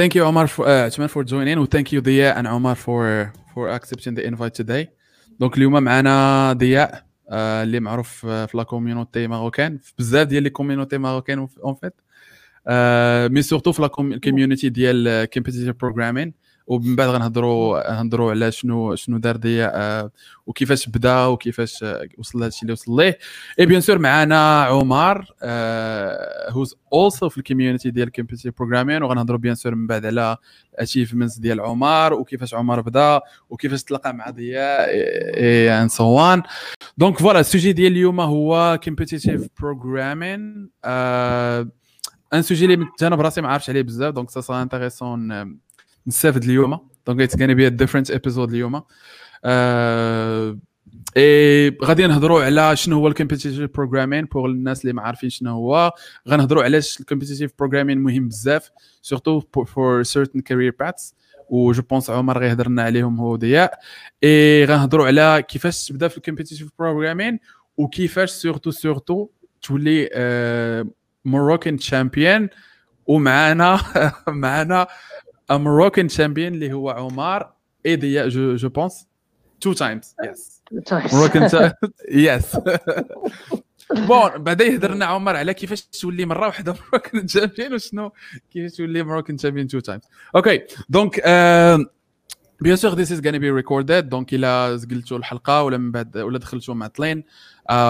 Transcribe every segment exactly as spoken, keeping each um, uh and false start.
Thank you, Omar, for, uh, Uthman, for joining, and thank you, Diya and Omar, for for accepting the invite today. Donc اليوم معنا ضياء اللي معروف في لا كوميونيتي ماروكان في بزاف ديال لي كوميونيتي ماروكان اون فيت مي سورتو في لا كوميونيتي ديال كومبيتيتيف بروغرامين. ومن بعد غنهضروا غنهضروا على شنو شنو دار ضياء وكيفاش بدا وكيفاش وصل لهذا الشيء اللي وصل ليه. اي بيان سور معنا عمر هوز اولسو في الكوميونيتي ديال كومبيتيتيف بروغرامين، وغنهضروا بيان سور من بعد على الاتشيفمنتس ديال عمر وكيفاش عمر بدا وكيفاش تلاقى مع ضياء اند سو وان. دونك فوالا السوجي ديال اليوم هو كومبيتيتيف بروغرامين، ان سوجي اللي انا براسي ما عارفش عليه بزاف، دونك سا سا انتريسون نستافد اليوم. دونك اتس غانا بي ا ديفرنت ابيزود اليوم. ا غادي نهضروا على شنو هو الكومبيتيتيف بروغرامين بوغ الناس اللي ما عارفين شنو هو. غنهضروا علاش الكومبيتيتيف بروغرامين مهم بزاف سورتو فور سيرتن كارير باثس، و جو بونس عمر غيهضر لنا عليهم هو ضياء. اي غنهضروا على كيفاش تبدا في الكومبيتيتيف بروغرامين وكيفاش سورتو سورتو تولي موروكان تشامبيون. ومعنا معنا Moroccan champion اللي هو عمر اي ضياء جو جو بونس تو تايمز يس Moroccan يس. بون بعدا يهضرنا عمر على كيفاش تولي مره واحده Moroccan champion وشنو كيفاش تولي Moroccan champion two times. اوكي دونك بيان سور ذيس از غانا بي ريكوردد، دونك الا زقلتوا الحلقه ولا من بعد ولا دخلتوا معطلين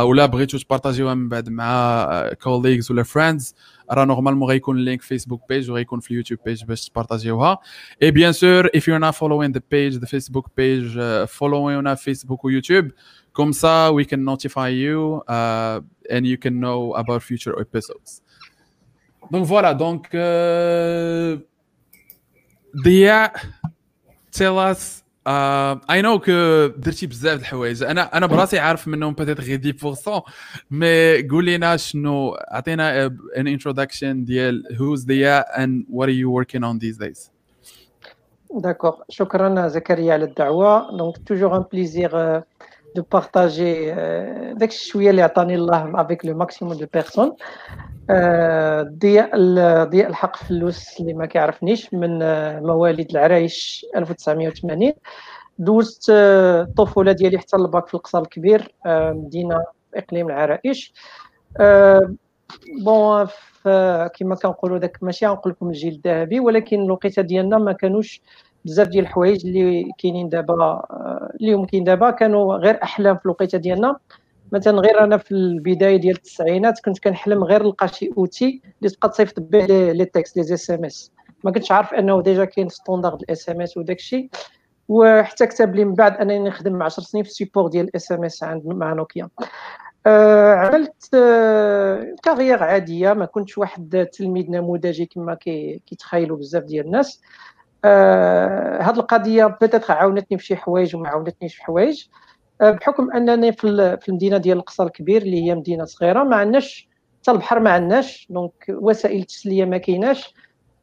ولا بغيتوا تبارطاجيوها من بعد مع كوليغز ولا فريندز، راه نورمالمون غيكون اللينك فيسبوك بيج وغيكون في اليوتيوب بيج باش تبارطاجيوها. اي بيان سور if you're not following the page the Facebook page uh, following on Facebook و YouTube comme ça we can notify you uh, and you can know about future episodes. Donc voilà, donc ضياء tell us Uh, I know que درتي بزاف د الحوايج انا انا براسي عارف منهم باتيت غير عشرة بالمية، مي قول لينا شنو، عطينا an introduction ديال who's ضياء and what are you working on these days. D'accord. شكرا زكريا على الدعوه. دونك toujours un plaisir uh, de partager uh, داك الشويه اللي عطاني الله avec le maximum de personnes. ضياء uh, ضياء الحق فلوس اللي ما كيعرفنيش، من uh, مواليد العرايش ألف وتسعمية وثمانين. دوزت الطفوله uh, ديالي حتى الباك في القصر الكبير uh, مدينه اقليم العرايش. بون uh, uh, كما كنقولوا داك ماشي غنقول لكم الجيل الذهبي، ولكن الوقيته ديالنا ما كانوش بزاف ديال الحوايج اللي كاينين دابا اللي يمكن دابا، كانوا غير احلام في الوقيته ديالنا. مثلا غير انا في البدايه ديال التسعينات كنت كنحلم غير نلقى شي اوتي اللي تبقى تصيفط به لي تيكست لي اس ام اس، ما كنتش عارف انه ديجا كاين ستاندرد الاس ام اس وداك الشيء. وحتى كتب لي من بعد انني نخدم عشر سنين في السيبور ديال الاس ام اس عند مع نوكيا. آه عملت آه كارير عاديه، ما كنتش واحد تلميذ نموذجي كما كيتخيلوا بزاف ديال الناس. آه هاد القضيه بدات عاونتني في شي حوايج وما عاونتنيش في حوايج، بحكم انني في في المدينه ديال القصر الكبير اللي هي مدينه صغيره ما عندناش حتى البحر، ما عندناش دونك وسائل التسليه ما كايناش.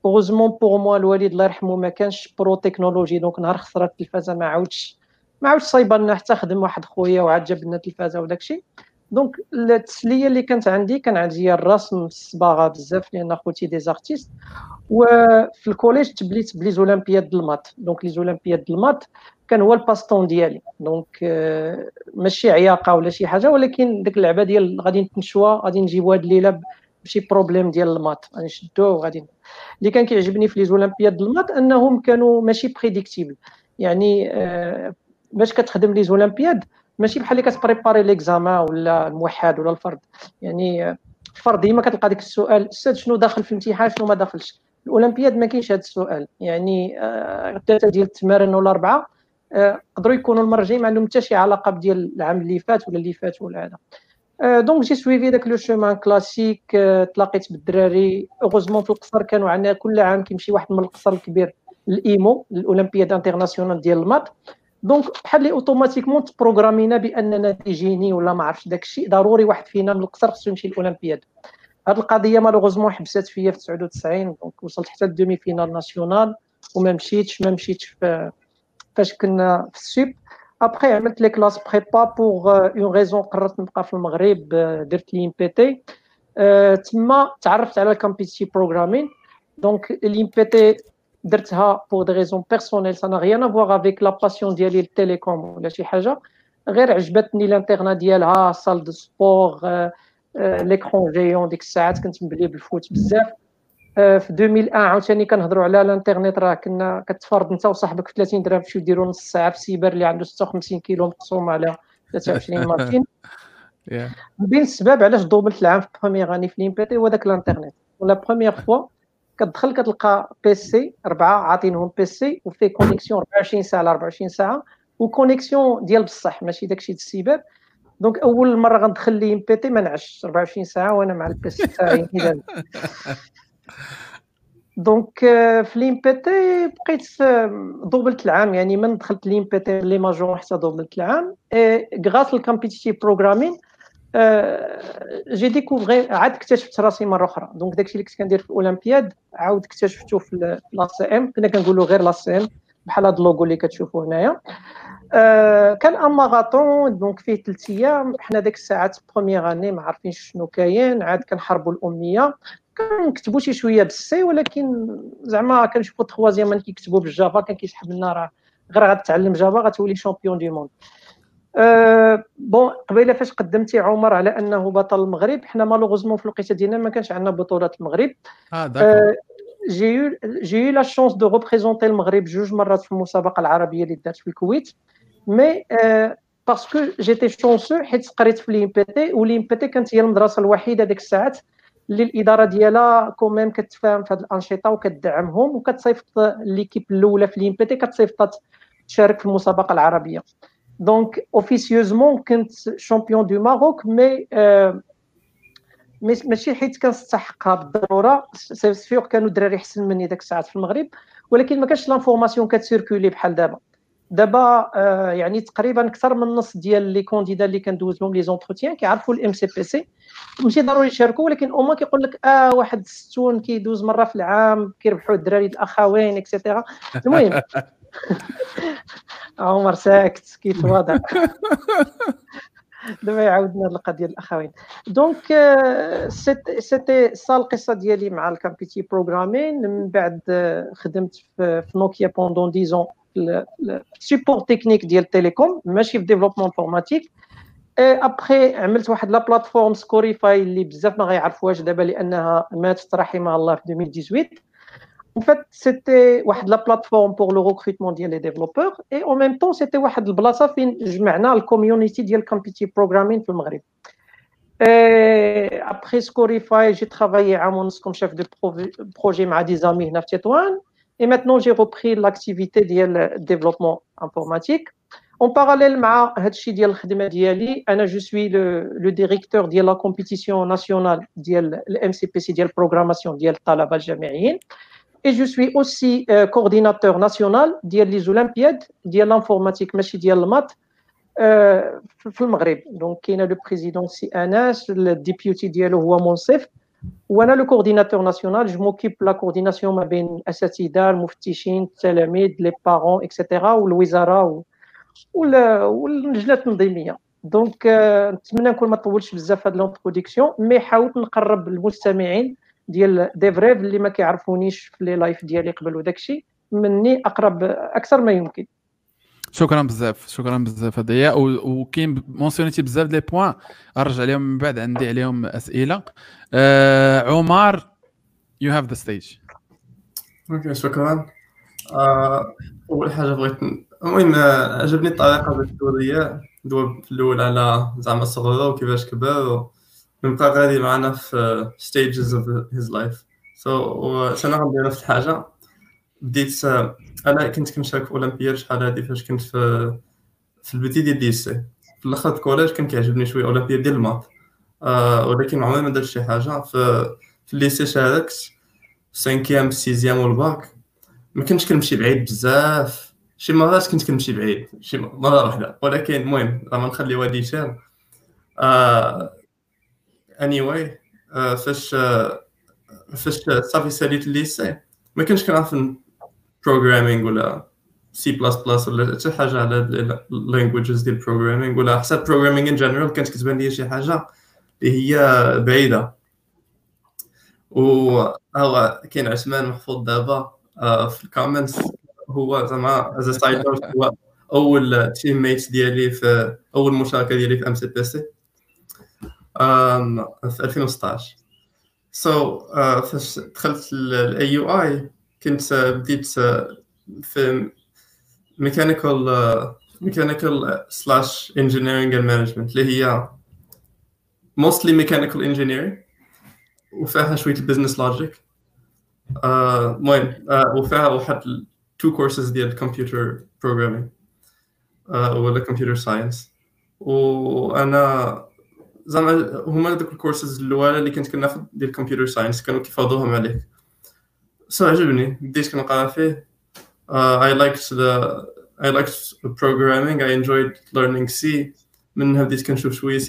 اوغوزمون بوغ موا الوالد الله يرحمه ما كانش برو تكنولوجي، دونك نهار خسرت التلفازه ما عاودش ما عاودش صايبه لنا، حتى خدم واحد خويا وعاد جاب لنا التلفازه وداك الشيء. دونك التسليه اللي كانت عندي كان عندي الرسم الصباغه بزاف لان خوتي دي زارتيست. وفي الكوليج تبليت بلي زولمبياد د الماط، دونك لي زولمبياد د الماط كان هو الباستون ديالي. دونك ماشي عياقه ولا شي حاجه، ولكن ديك اللعبه ديال غادي نتمشوا غادي نجيبوا هاد الليله بشي بروبليم ديال الماط غادي نشدوه وغادي. اللي كان كيعجبني في لي زولمبياد د الماط انهم كانوا ماشي بريديكتيبل، يعني باش كتخدم لي زولمبياد ماشي بحال اللي كتبريباري ليكزاما ولا الموحد ولا الفرد. يعني الفرد ديما كتلقى ديك السؤال استاذ شنو داخل في الامتحان شنو ما داخلش. الاولمبياد ما كاينش هذا السؤال، يعني الثلاثه ديال التمارين ولا اربعه قدروا يكونوا المرجعين ما عندهم حتى شي علاقه بديال العام اللي فات ولا اللي فات ولا هذا. دونك جي سويفي داك لو شومان كلاسيك، تلاقيت بالدراري اوغوزمون في القصر كانوا عندنا كل عام كيمشي واحد من القصر الكبير الايمو الاولمبياد انترناسيونال ديال الماط. دونك بحال لي اوتوماتيكمون تبروغرامينا باننا تيجيني ولا ما عرفتش داك الشيء ضروري واحد فينا من القصر خصو يمشي للاولمبياد. هاد القضيه مالوغوزمون حبست فيا في تسعة وتسعين، دونك وصلت حتى الدومي فينال ناسيونال وما مشيتش ما مشيتش فاش كنا في السيب. ابخي عملت لي كلاس بريبا بوغ اون ريزون، قررت نبقى في المغرب درت لي ام بي تي تما تعرفت على الكومبيتيتيف بروغرامين. دونك الام بي تي درتها بوغ دي غيزون بيرسونيل، سا نا غيان افواغ افيك لا باسيون ديالي للتيليكوم ولا شي حاجه، غير عجبتني لانتيغنا ديالها، سال دو سبور، ليكرون جيون. ديك الساعات كنت مبلي بالفوت بزاف. في ألفين وواحد عاوتاني كنهضروا على الانترنيت، راه كنا كتفرض انت وصاحبك في ثلاثين درهم تمشيو ديروا نص ساعه في سيبر اللي عنده ستة وخمسين كيلو مقسوم على ثلاثة وعشرين مارتين. من بين السباب علاش دوبلت العام في بروميير اني في ليمبيتي هو داك الانترنيت. ولا بروميير فوا كتدخل كتلقى بيسي اربعه عاطينهم بيسي وفيه كونيكسيون أربعة وعشرين ساعه على أربعة وعشرين ساعه، وكونيكسيون ديال بصح ماشي داكشي ديال السيبر. دونك اول مره غندخل ليمبيتي ما نعش أربعة وعشرين ساعه وانا مع البيسي تاعي. دونك في ليم بي تي بقيت دوبلت العام، يعني من دخلت ليم بي تي لي ماجور حتى دوبلت العام. غراس الكومبيتيتيف بروغرامين جي ديكوفري، عاد اكتشفت راسي مره اخرى. دونك داكشي اللي كنت كندير في الاولمبياد عاود اكتشفته في لا سي ام، كنا كنقولوا غير لا سي ام بحال هذا اللوغو اللي كتشوفوه هنايا. كان ان ماغاطون دونك فيه ثلاث ايام، حنا ديك الساعات بروميير اني ما عارفينش شنو كاين، عاد كنحاربوا الاميه، كنكتبوا شي شويه بالسي، ولكن زعما كنشوفوا التخوازيام اللي كيكتبوا بالجافا كان كيسحب لنا راه غير غتعلم جافا غتولي شامبيون دي موند. أه بون قبيله فاش قدمتي عمر على انه بطل المغرب، حنا مالوغوزمون في الوقيته ديالنا ما كانش عندنا بطولات المغرب. اه داكور. جي جي لا شونس دو ريبريزونتي المغرب جوج مرات في المسابقه العربيه اللي دارت في الكويت، مي أه باسكو جيتي شونسو حيت قريت في ليم بي تي، وليم بي تي كانت هي المدرسه الوحيده ديك الساعات اللي الاداره ديالها كوميم كتفاهم في هذه الانشطه وكتدعمهم وكتصيفط ليكيب الاولى في ليمبيتي كتصيفطها تشارك في المسابقه العربيه. دونك اوفيسيوزمون كنت شامبيون دو ماروك، مي آه ماشي حيت كنستحقها بالضروره، سي سيغ كانوا الدراري احسن مني داك الساعات في المغرب، ولكن ما كانش لانفورماسيون كتسيركولي بحال دابا. دابا آه يعني تقريبا اكثر من النص ديال لي كونديدا اللي كندوز لهم لي زونتروتيان كيعرفوا الام سي بي سي، ماشي ضروري يشاركوا، ولكن اوما كيقول لك اه واحد ستون كيدوز مره في العام كيربحوا الدراري الاخوين اكسيتيرا. المهم عمر ساكت كيتواضع. دابا يعاودنا اللقاء ديال الاخوين. دونك سيتي سا القصه ديالي مع الكامبيتي بروغرامين. من بعد خدمت في نوكيا بوندون ديزون السيبور تكنيك ديال التيليكوم، ماشي في ديفلوبمون انفورماتيك. ابخي عملت واحد لا بلاتفورم سكوريفاي اللي بزاف ما غيعرفوهاش دابا لانها ماتت رحمها الله في ألفين وثمانطاش. ان فات سيتي واحد لا بلاتفورم بور لو ريكروتمون ديال لي ديفلوبور، اي او ميم طون سيتي واحد البلاصه فين جمعنا الكوميونيتي ديال كومبيتي بروغرامين في المغرب. ابخي سكوريفاي جي ترافايي عام ونص كوم شيف دو بروجي مع دي زامي هنا في تطوان. Et maintenant, j'ai repris l'activité de développement informatique. En parallèle, je suis le, le directeur de la compétition nationale de l'M C P C, de la programmation de Talab al-Jami'in. Et je suis aussi euh, coordinateur national de les Olympiades, de l'informatique, mais aussi de la maths, euh, au Maghreb. Donc, il y a le président C N S, le député de l'Oua Monsef. وانا لو كورديناتور ناسيونال، جو موكيب لا كورديناسيون ما بين الاساتذه المفتشين التلاميذ لي بارون اكسيتيرا والوزاره واللجنه التنظيميه. دونك نتمنى نكون ما طولتش بزاف هاد لونبروديكسيون، مي حاولت نقرب المستمعين ديال ديفريف اللي ما كيعرفونيش في لي لايف ديالي قبل وداكشي مني اقرب اكثر ما يمكن. شكرا بزاف، شكرا بزاف هدايا. وكاين مونسيونيتي بزاف لي بوين نرجع عليهم من بعد، عندي عليهم اسئله. أه عمر يو هاف ذا ستيج. اوكي شكرا. أه اول حاجه بغيت المهم عجبني الطريقه ديال الدوريه دوب في الاول على زعما صغره وكيفاش كبر ونبقى غادي معنا في ستيجز اوف هيز لايف. سو انا غندير نفس الحاجه. بديت انا كنت كنشارك في اولمبياد شحال هادي فاش كنت في في البيتي ديال ليسي في الاخر الكوليج، كان كيعجبني شويه اولمبياد ديال الماط آه ولكن عمري ما درت شي حاجه. في في الليسي شاركت خمسة ستة والباك، ما كنتش كنمشي بعيد بزاف، شي مرات كنت كنمشي بعيد شي مره واحده، ولكن المهم راه ما نخليو هادي شان آه اني واي آه فاش آه فاش صافي ساليت الليسي ما كنتش كنعرف programming ولا C++ ولا شي حاجه على languages ديال programming ولا حتى programming in general. كانت كتبان لي شي حاجه اللي هي بعيده. و ها كاين عثمان محفوظ دابا في الكومنتس هو زعما از سايدر هو اول تيم ميت ديالي في اول مشاركه ديالي في ام سي بي سي في ألفين وستة عشر. سو فاش دخلت الاي يو اي كنت بديت في ميكانيكال ميكانيكال سلاش انجينيرينغ اند مانجمنت اللي هي mostly mechanical engineering وفيها شويه البزنس لوجيك. المهم وفيها واحد two courses ديال computer programming ولا computer science. وانا زعما هما دوك الكورسز الاولى اللي كنت كناخذ ديال computer science كانوا كيفاضوهم عليك سو عجبني بديت كنقرا فيه. I liked the I liked the programming. I enjoyed learning C. منها بديت كنشوف شويه C++.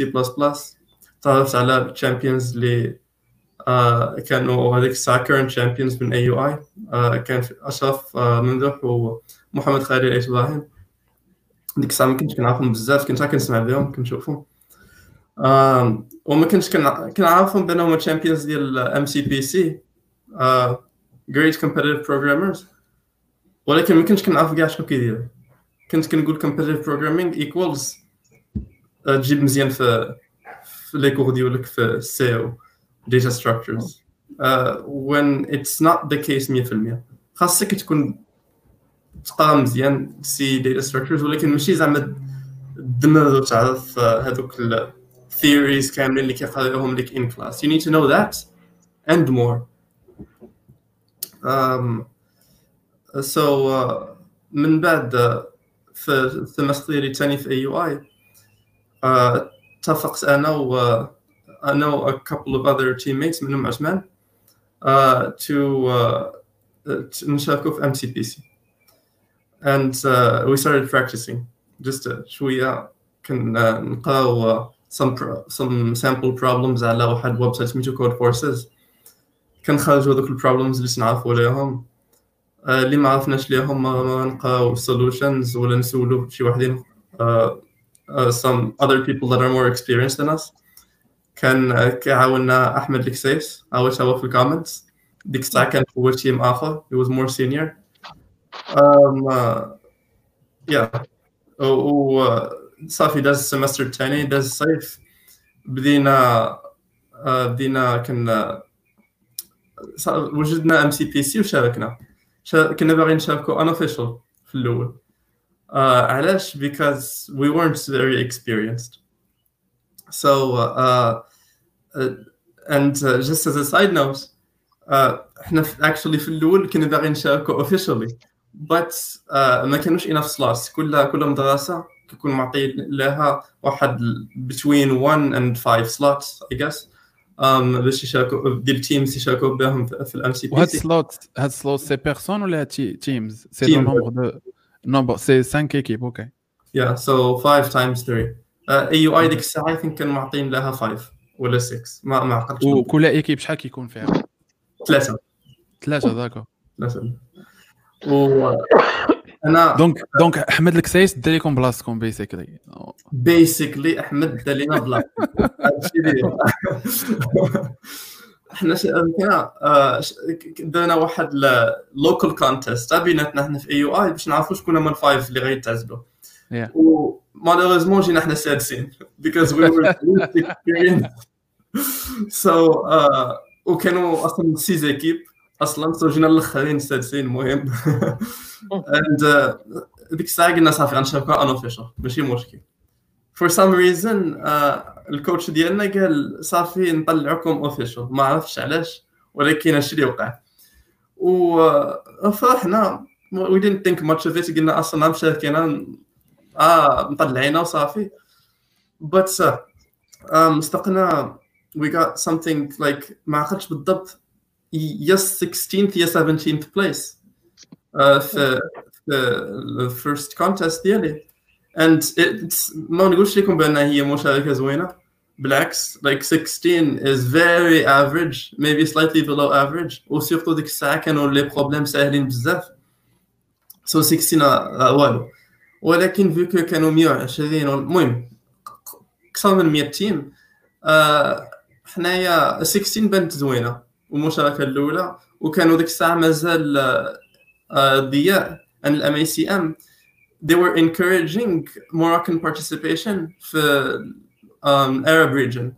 تعرفت على champions اللي آه كانوا هذيك الساعة current champions من إيه يو آي. آه كان أشرف آه ممدوح ومحمد خليل إبراهيم. ديك الساعة ما كنتش كنعرفهم بزاف، كنت غير كنسمع بهم كنشوفهم. آه وما كنتش كنعرفهم بأنهم champions ديال إم سي بي سي آه great competitive programmers، ولكن ما كنتش كنعرف كاع شنو كيديروا. كنت كنقول competitive programming equals آه تجيب مزيان في في لي كور ديالك في سي او data structures uh, when it's not the case مية في المية. خاصك تكون تقرا مزيان سي data structures، ولكن ماشي زعما تدمر وتعرف هذوك ال theories كاملين اللي كيقراوهم لك in class. You need to know that and more. Um, so uh, من بعد uh, في السيمستر ديالي الثاني في اي يو اي اتفقت انا و I know a couple of other teammates منهم عثمان uh, to uh, نشاركوا في إم سي بي سي and uh, we started practicing just uh, شوية كن uh, نقراو uh, some pro some sample problems على واحد ويب سايت سميتو Code Forces. كنخرجوا هذوك ال problems اللي سنعرفوا ليهم uh, اللي ما عرفناش ليهم ما نقراو solutions ولا نسولو شي واحدين uh, uh, some other people that are more experienced than us. كان كيعاوننا احمد الكسيس عاوت هو في الكومنتس. ديك الساعه كان هو تيم اخر he was more senior um يا uh, yeah. و صافي داز السيمستر الثاني، داز الصيف، بدينا uh, بدينا كنا وجدنا ام سي بي سي وشاركنا. شا... كنا باغيين نشاركو unofficial في الاول uh, علاش because we weren't very experienced. So uh, uh, and uh, just as a side note, uh, احنا actually في الأول كنا باغيين نشاركو officially but uh, ما كانوش enough slots. كل كل مدرسة كيكون معطي لها واحد between one and five slots I guess um, باش يشاركو ديال teams يشاركو بهم في ال إم سي بي سي. وهاد slots هاد slots سي بيرسون ولا teams؟ سي لو نومبر دو نومبر سي خمسة ايكيب. اوكي yeah so five times three. اي يو اي ديك الساعه اي ثينك كانوا معطين لها خمسة ولا ستة ما ما عقلتش. وكل ايكيب شحال كيكون فيها؟ ثلاثه ثلاثه داكو ثلاثه. و انا دونك دونك احمد الكسيس دار لكم بلاصتكم بيسيكلي بيسيكلي احمد دار لنا بلاصتكم. هادشي اللي حنا كنا درنا واحد لوكال كونتيست بيناتنا حنا في اي يو اي باش نعرفوا شكون هما الفايف اللي غيتعزبوا. Yeah. و malheureusement جينا حنا سادسين because we were experienced. so uh, وكانوا اصلا سيز ايكيب اصلا so جينا الاخرين سادسين. المهم and ديك الساعه قلنا صافي غنشاركو unofficial ماشي مشكل. for some reason uh, الكوتش ديالنا قال صافي نطلعكم official ما عرفتش علاش ولكن هادشي اللي وقع. و فرحنا we didn't think much of it. قلنا اصلا مشاركينا اه مطلعينا وصافي but uh, um, استقنا we got something like ما عقلتش بالضبط yes sixteenth yes seventeenth place uh, في في first contest ديالي and it's ما نقولش لكم بأنها هي مشاركة زوينة بالعكس. like sixteen is very average maybe slightly below average. وسيرتو ديك الساعة كانوا لي بروبليم ساهلين بزاف so sixteen والو. ولكن فيكو كانوا مية وعشرين المهم اكثر من مية تيم آه حنايا ستة عشر بنت زوينه والمشاركه الاولى. وكانوا ديك الساعه مازال uh, Diya and L M A C M, they were encouraging Moroccan participation في um, Arab region.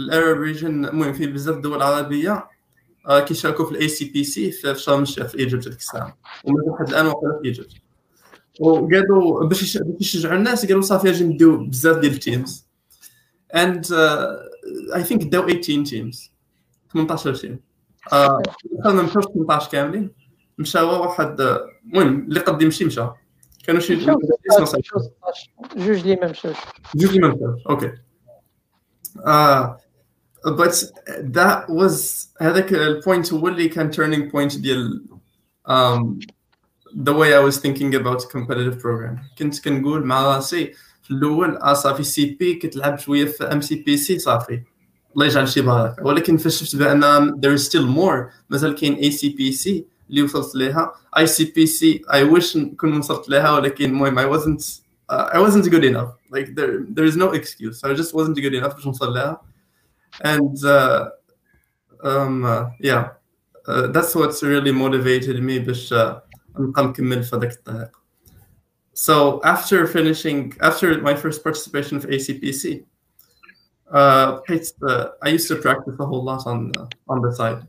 الأرب ريجن المهم في بزاف الدول العربية كيشاركوا في الاي سي بي سي في شرم الشيخ في ايجيبت هذيك الساعة، ومازال حتى الآن واقيلا في ايجيبت. وقالوا باش يشجعوا الناس قالوا صافي اجي نديو بزاف ديال التيمز. اند اي ثينك داو ثمانية عشر تيمز، ثمنطاش تيم. دخلنا مشاو ثمنطاش كاملين، مشاو واحد المهم اللي قد يمشي مشى. كانوا شي جوج اللي ما مشاوش. جوج اللي ما مشاوش، اوكي. Uh, but that was هذاك ال point هو اللي كان turning point ديال um, the way I was thinking about competitive programming. كنت كنقول مع راسي في الأول آه صافي سي بي كتلعب شوية في ام سي بي سي صافي الله يجعل شي بارك، ولكن فاش شفت بأن there is still more مازال كاين اي سي بي سي اللي وصلت ليها، اي سي بي سي I wish نكون وصلت ليها، ولكن المهم I wasn't Uh, I wasn't good enough. Like there, there is no excuse. I just wasn't good enough. And uh, um, uh, yeah, uh, that's what's really motivated me. So after finishing, after my first participation of A C P C, uh, uh, I used to practice a whole lot on uh, on the side.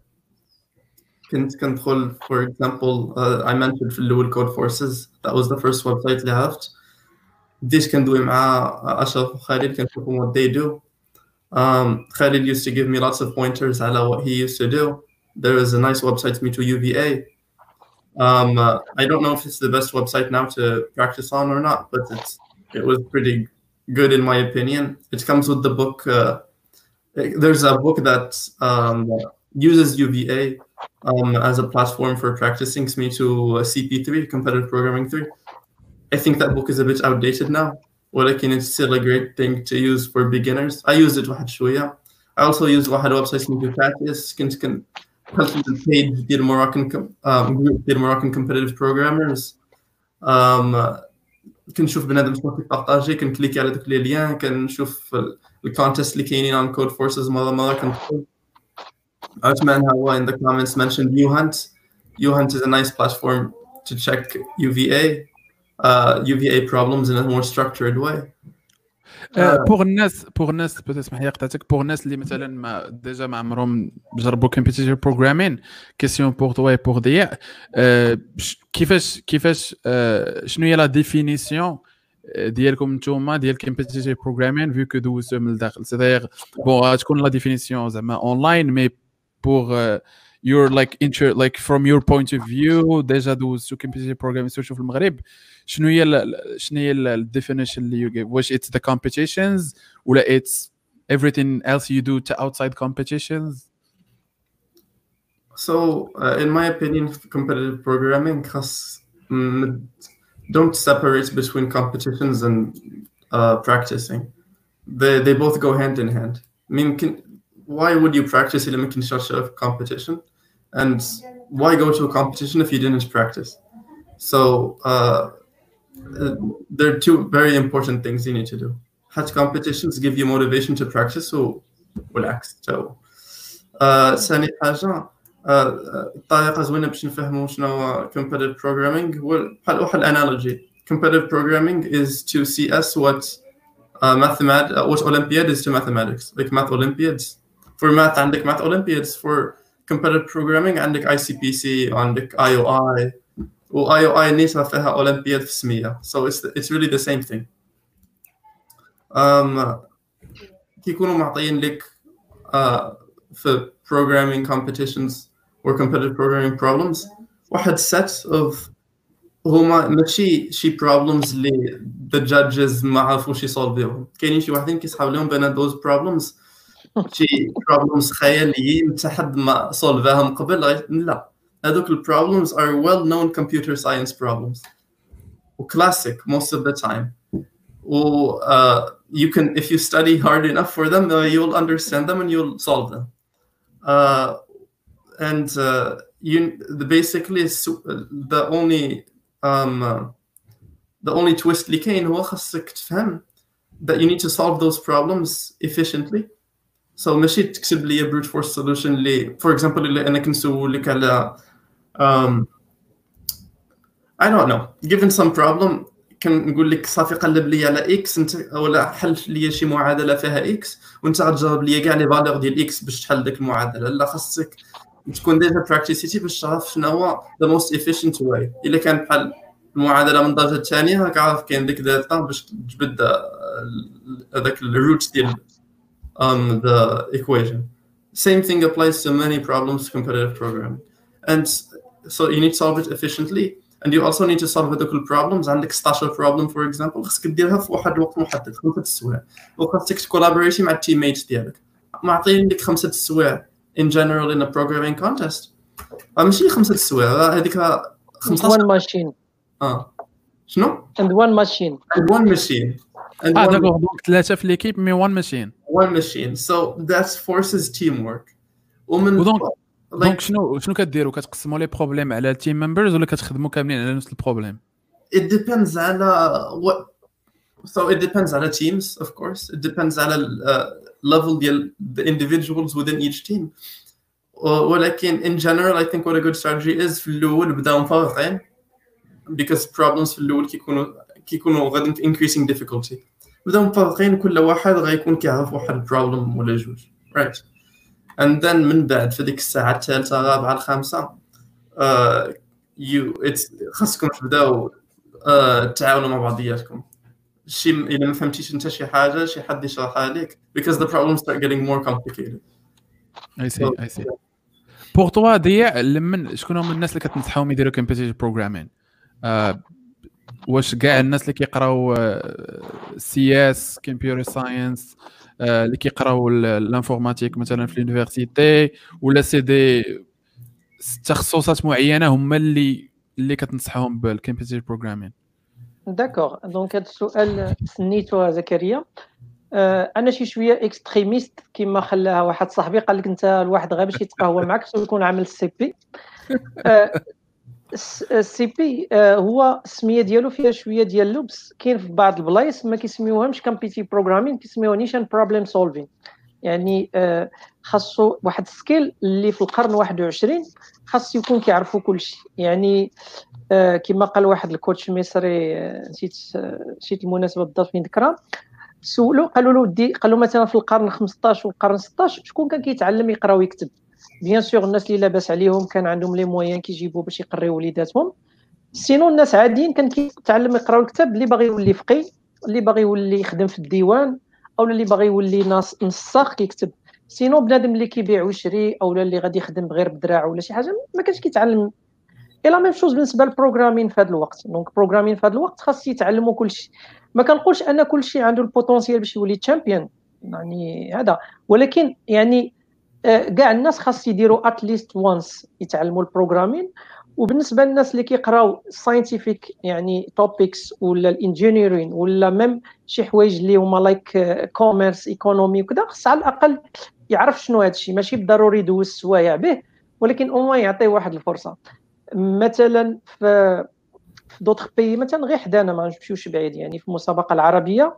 Control, for example, uh, I mentioned Lua Code Forces. That was the first website I had. This can do مع Ashraf and Khalid, can show them what they do. Um, Khalid used to give me lots of pointers على what he used to do. There is a nice website, Me Too U V A. Um, uh, I don't know if it's the best website now to practice on or not, but it's, it was pretty good in my opinion. It comes with the book. Uh, there's a book that um, uses U V A um, as a platform for practicing Me Too C P three, Competitive Programming three. I think that book is a bit outdated now. ولكن it's still a great thing to use for beginners. I used it واحد شوية. I also used واحد website to practice. كنت كنت helped the page the Moroccan group the Moroccan competitive programmers. كنت شوف بنادم شنو كيبارطاجي، كنكليك على دوك لي ليان، كنشوف الكونتست اللي كاينين على Code Forces مرة مرة كنقول. Othman Hawa in the comments mentioned U Hunt. U Hunt is a nice platform to check U V A. Uh, U V A problems in a more structured way. Pour الناس pour الناس بتسمح لي قطعتك pour الناس اللي مثلا ما ديجا ما عمرهم جربوا competitive programming question pour toi et pour Diya كيفاش كيفاش شنو هي la définition ديالكم نتوما ديال competitive programming vu que دوزتو من الداخل c'est-à-dire bon غتكون la définition زعما online mais pour you're like inter like from your point of view ديجا دوزتو competitive programming سيرتو في المغرب شنو هي شنو هي ال definition اللي you give واش it's the competitions ولا it's everything else you do to outside competitions. So uh, in my opinion competitive programming has, mm, don't separate between competitions and uh, practicing. They they both go hand in hand. I mean can, why would you practice in a such a competition? And why go to a competition if you didn't practice? So uh, uh, there are two very important things you need to do. Hatch competitions give you motivation to practice, so relax. So, second thing, الطريقة زوينة باش نفهموا شنو competitive programming. Well, بحال واحد analogy. Competitive programming is to C S what uh, mathemat uh, what Olympiad is to mathematics, like math Olympiads. For math, عندك math Olympiads. For competitive programming, عندك I C P C, عندك I O I. Well, I O I نيتها فيها Olympiad في سمية. So it's it's really the same thing. Um, كيكونوا معطيين لك uh, في programming competitions or competitive programming problems واحد set of هما ماشي شي problems اللي the judges ما عرفوش يصولفيوهم. كاينين شي واحدين كيسحاو لهم بان those problems شي problems خياليين حتى حد ما صولفاهم قبل. لا هذوك ال problems are well-known computer science problems. Classic most of the time. Or uh, you can, if you study hard enough for them, uh, you'll understand them and you'll solve them. Uh, and uh, you the basically the only um, uh, the only twist اللي كاين هو خاصك تفهم that you need to solve those problems efficiently. So ماشي تكتب لي brute force solution لي for example اللي انا كنسولك على um, I don't know. Given some problem كنقول لك صافي قلب لي على اكس انت ولا حل لي شي معادله فيها اكس وانت غتجرب لي كاع لي فالور ديال اكس باش تحل ديك المعادله. لا خاصك تكون ديجا براكتيسيتي باش تعرف شنو هو ذا موست افيشنت واي. الا كان بحال المعادله من الدرجه الثانيه راك عارف كاين ديك دلتا باش تجبد هذاك الروت ديال um the equation. Same thing applies to many problems in competitive programming, and so you need to solve it efficiently. And you also need to solve the cool problems. عندك ستاشر problem, for example, خصك ديرها في واحد الوقت محدد خمسة السوايع، وخاصك تكولابوريتي مع التيميت ديالك. معطيين لك خمسة السوايع in general in a programming contest. ماشي خمسة السوايع، هذيك خمسة ماشين. اه شنو؟ and one machine. and one machine. and one دابا ثلاثة في ليكيب مي one machine. one machine. So that forces teamwork. ومن Like, دونك شنو شنو كديروا؟ كتقسموا لي بروبليم على التيم ممبرز ولا كتخدموا كاملين على نفس البروبليم؟ It depends على what so it depends على teams of course. It depends على uh, level ديال the individuals within each team. Uh, ولكن in general I think what a good strategy is في الأول بداو مفرقين because problems في الأول كيكونوا كيكونوا غادي في increasing difficulty. بداو مفرقين كل واحد غيكون كيعرف واحد problem ولا جوج. Right. And then من بعد في ديك الساعة الثالثة الرابعة الخامسة uh, you خاصكم تبداو uh, تعاونوا مع بعضياتكم. شي إلا ما فهمتيش أنت شي حاجة شي حد يشرحها لك because the problems start getting more complicated. I see so, I see. بور توا ضياء لمن شكون هما الناس اللي كتنصحهم يديروا competitive programming؟ uh, واش كاع الناس اللي كيقراو سي اس كمبيوتر ساينس اللي كيقراو الانفورماتيك مثلا في اليونيفرسيتي ولا سي دي تخصصات معينه هما اللي اللي كتنصحهم بالكمبيوتر بروغرامين؟ داكوغ دونك هذا السؤال سنيتو زكريا. انا شي شويه اكستريميست كما خلاها واحد صاحبي قال لك انت الواحد غير باش يتقهوى معك خصو يكون عامل السي بي. السي بي هو السميه ديالو فيها شويه ديال اللبس. كاين في بعض البلايص ما كيسميوهمش كومبيتي بروغرامين كيسميوه نيشان بروبليم سولفين. يعني خاصو واحد السكيل اللي في القرن واحد وعشرين خاص يكون كيعرفوا كلشي. يعني كما قال واحد الكوتش مصري نسيت نسيت المناسبه بالضبط فين ذكرها سولو قالوا له ودي قالوا مثلا في القرن خمسطاش والقرن ستطاش شكون كان كيتعلم يقرا ويكتب؟ بيان سور الناس اللي لاباس عليهم كان عندهم لي مويان كيجيبوا باش يقريو وليداتهم. سينو الناس عاديين كان كيتعلم يقراو الكتاب. اللي باغي يولي فقيه، اللي باغي يولي يخدم في الديوان، اولا اللي باغي يولي نساخ كيكتب. سينو بنادم اللي كيبيع ويشري اولا اللي غادي يخدم غير بدراع ولا شي حاجه ما كانش كيتعلم. اي لا ميم شوز بالنسبه للبروغرامين في هذا الوقت. دونك بروغرامين في هذا الوقت خاص يتعلموا كلشي. ما كنقولش ان كلشي عنده البوتونسيال باش يولي تشامبيون يعني هذا، ولكن يعني كاع الناس خاص يديروا اتليست وانس يتعلموا البروغرامين. وبالنسبه للناس اللي كيقراو ساينتيفيك يعني توبكس ولا الانجينيرين ولا ميم شي حوايج اللي هما لايك كوميرس ايكونومي وكذا خاص على الاقل يعرف شنو هذا الشيء. ماشي بالضروري يدوز السوايع به ولكن هو يعطيه واحد الفرصه. مثلا في دوطخ بي مثلا غير حدانا ما نمشيوش بعيد يعني في المسابقه العربيه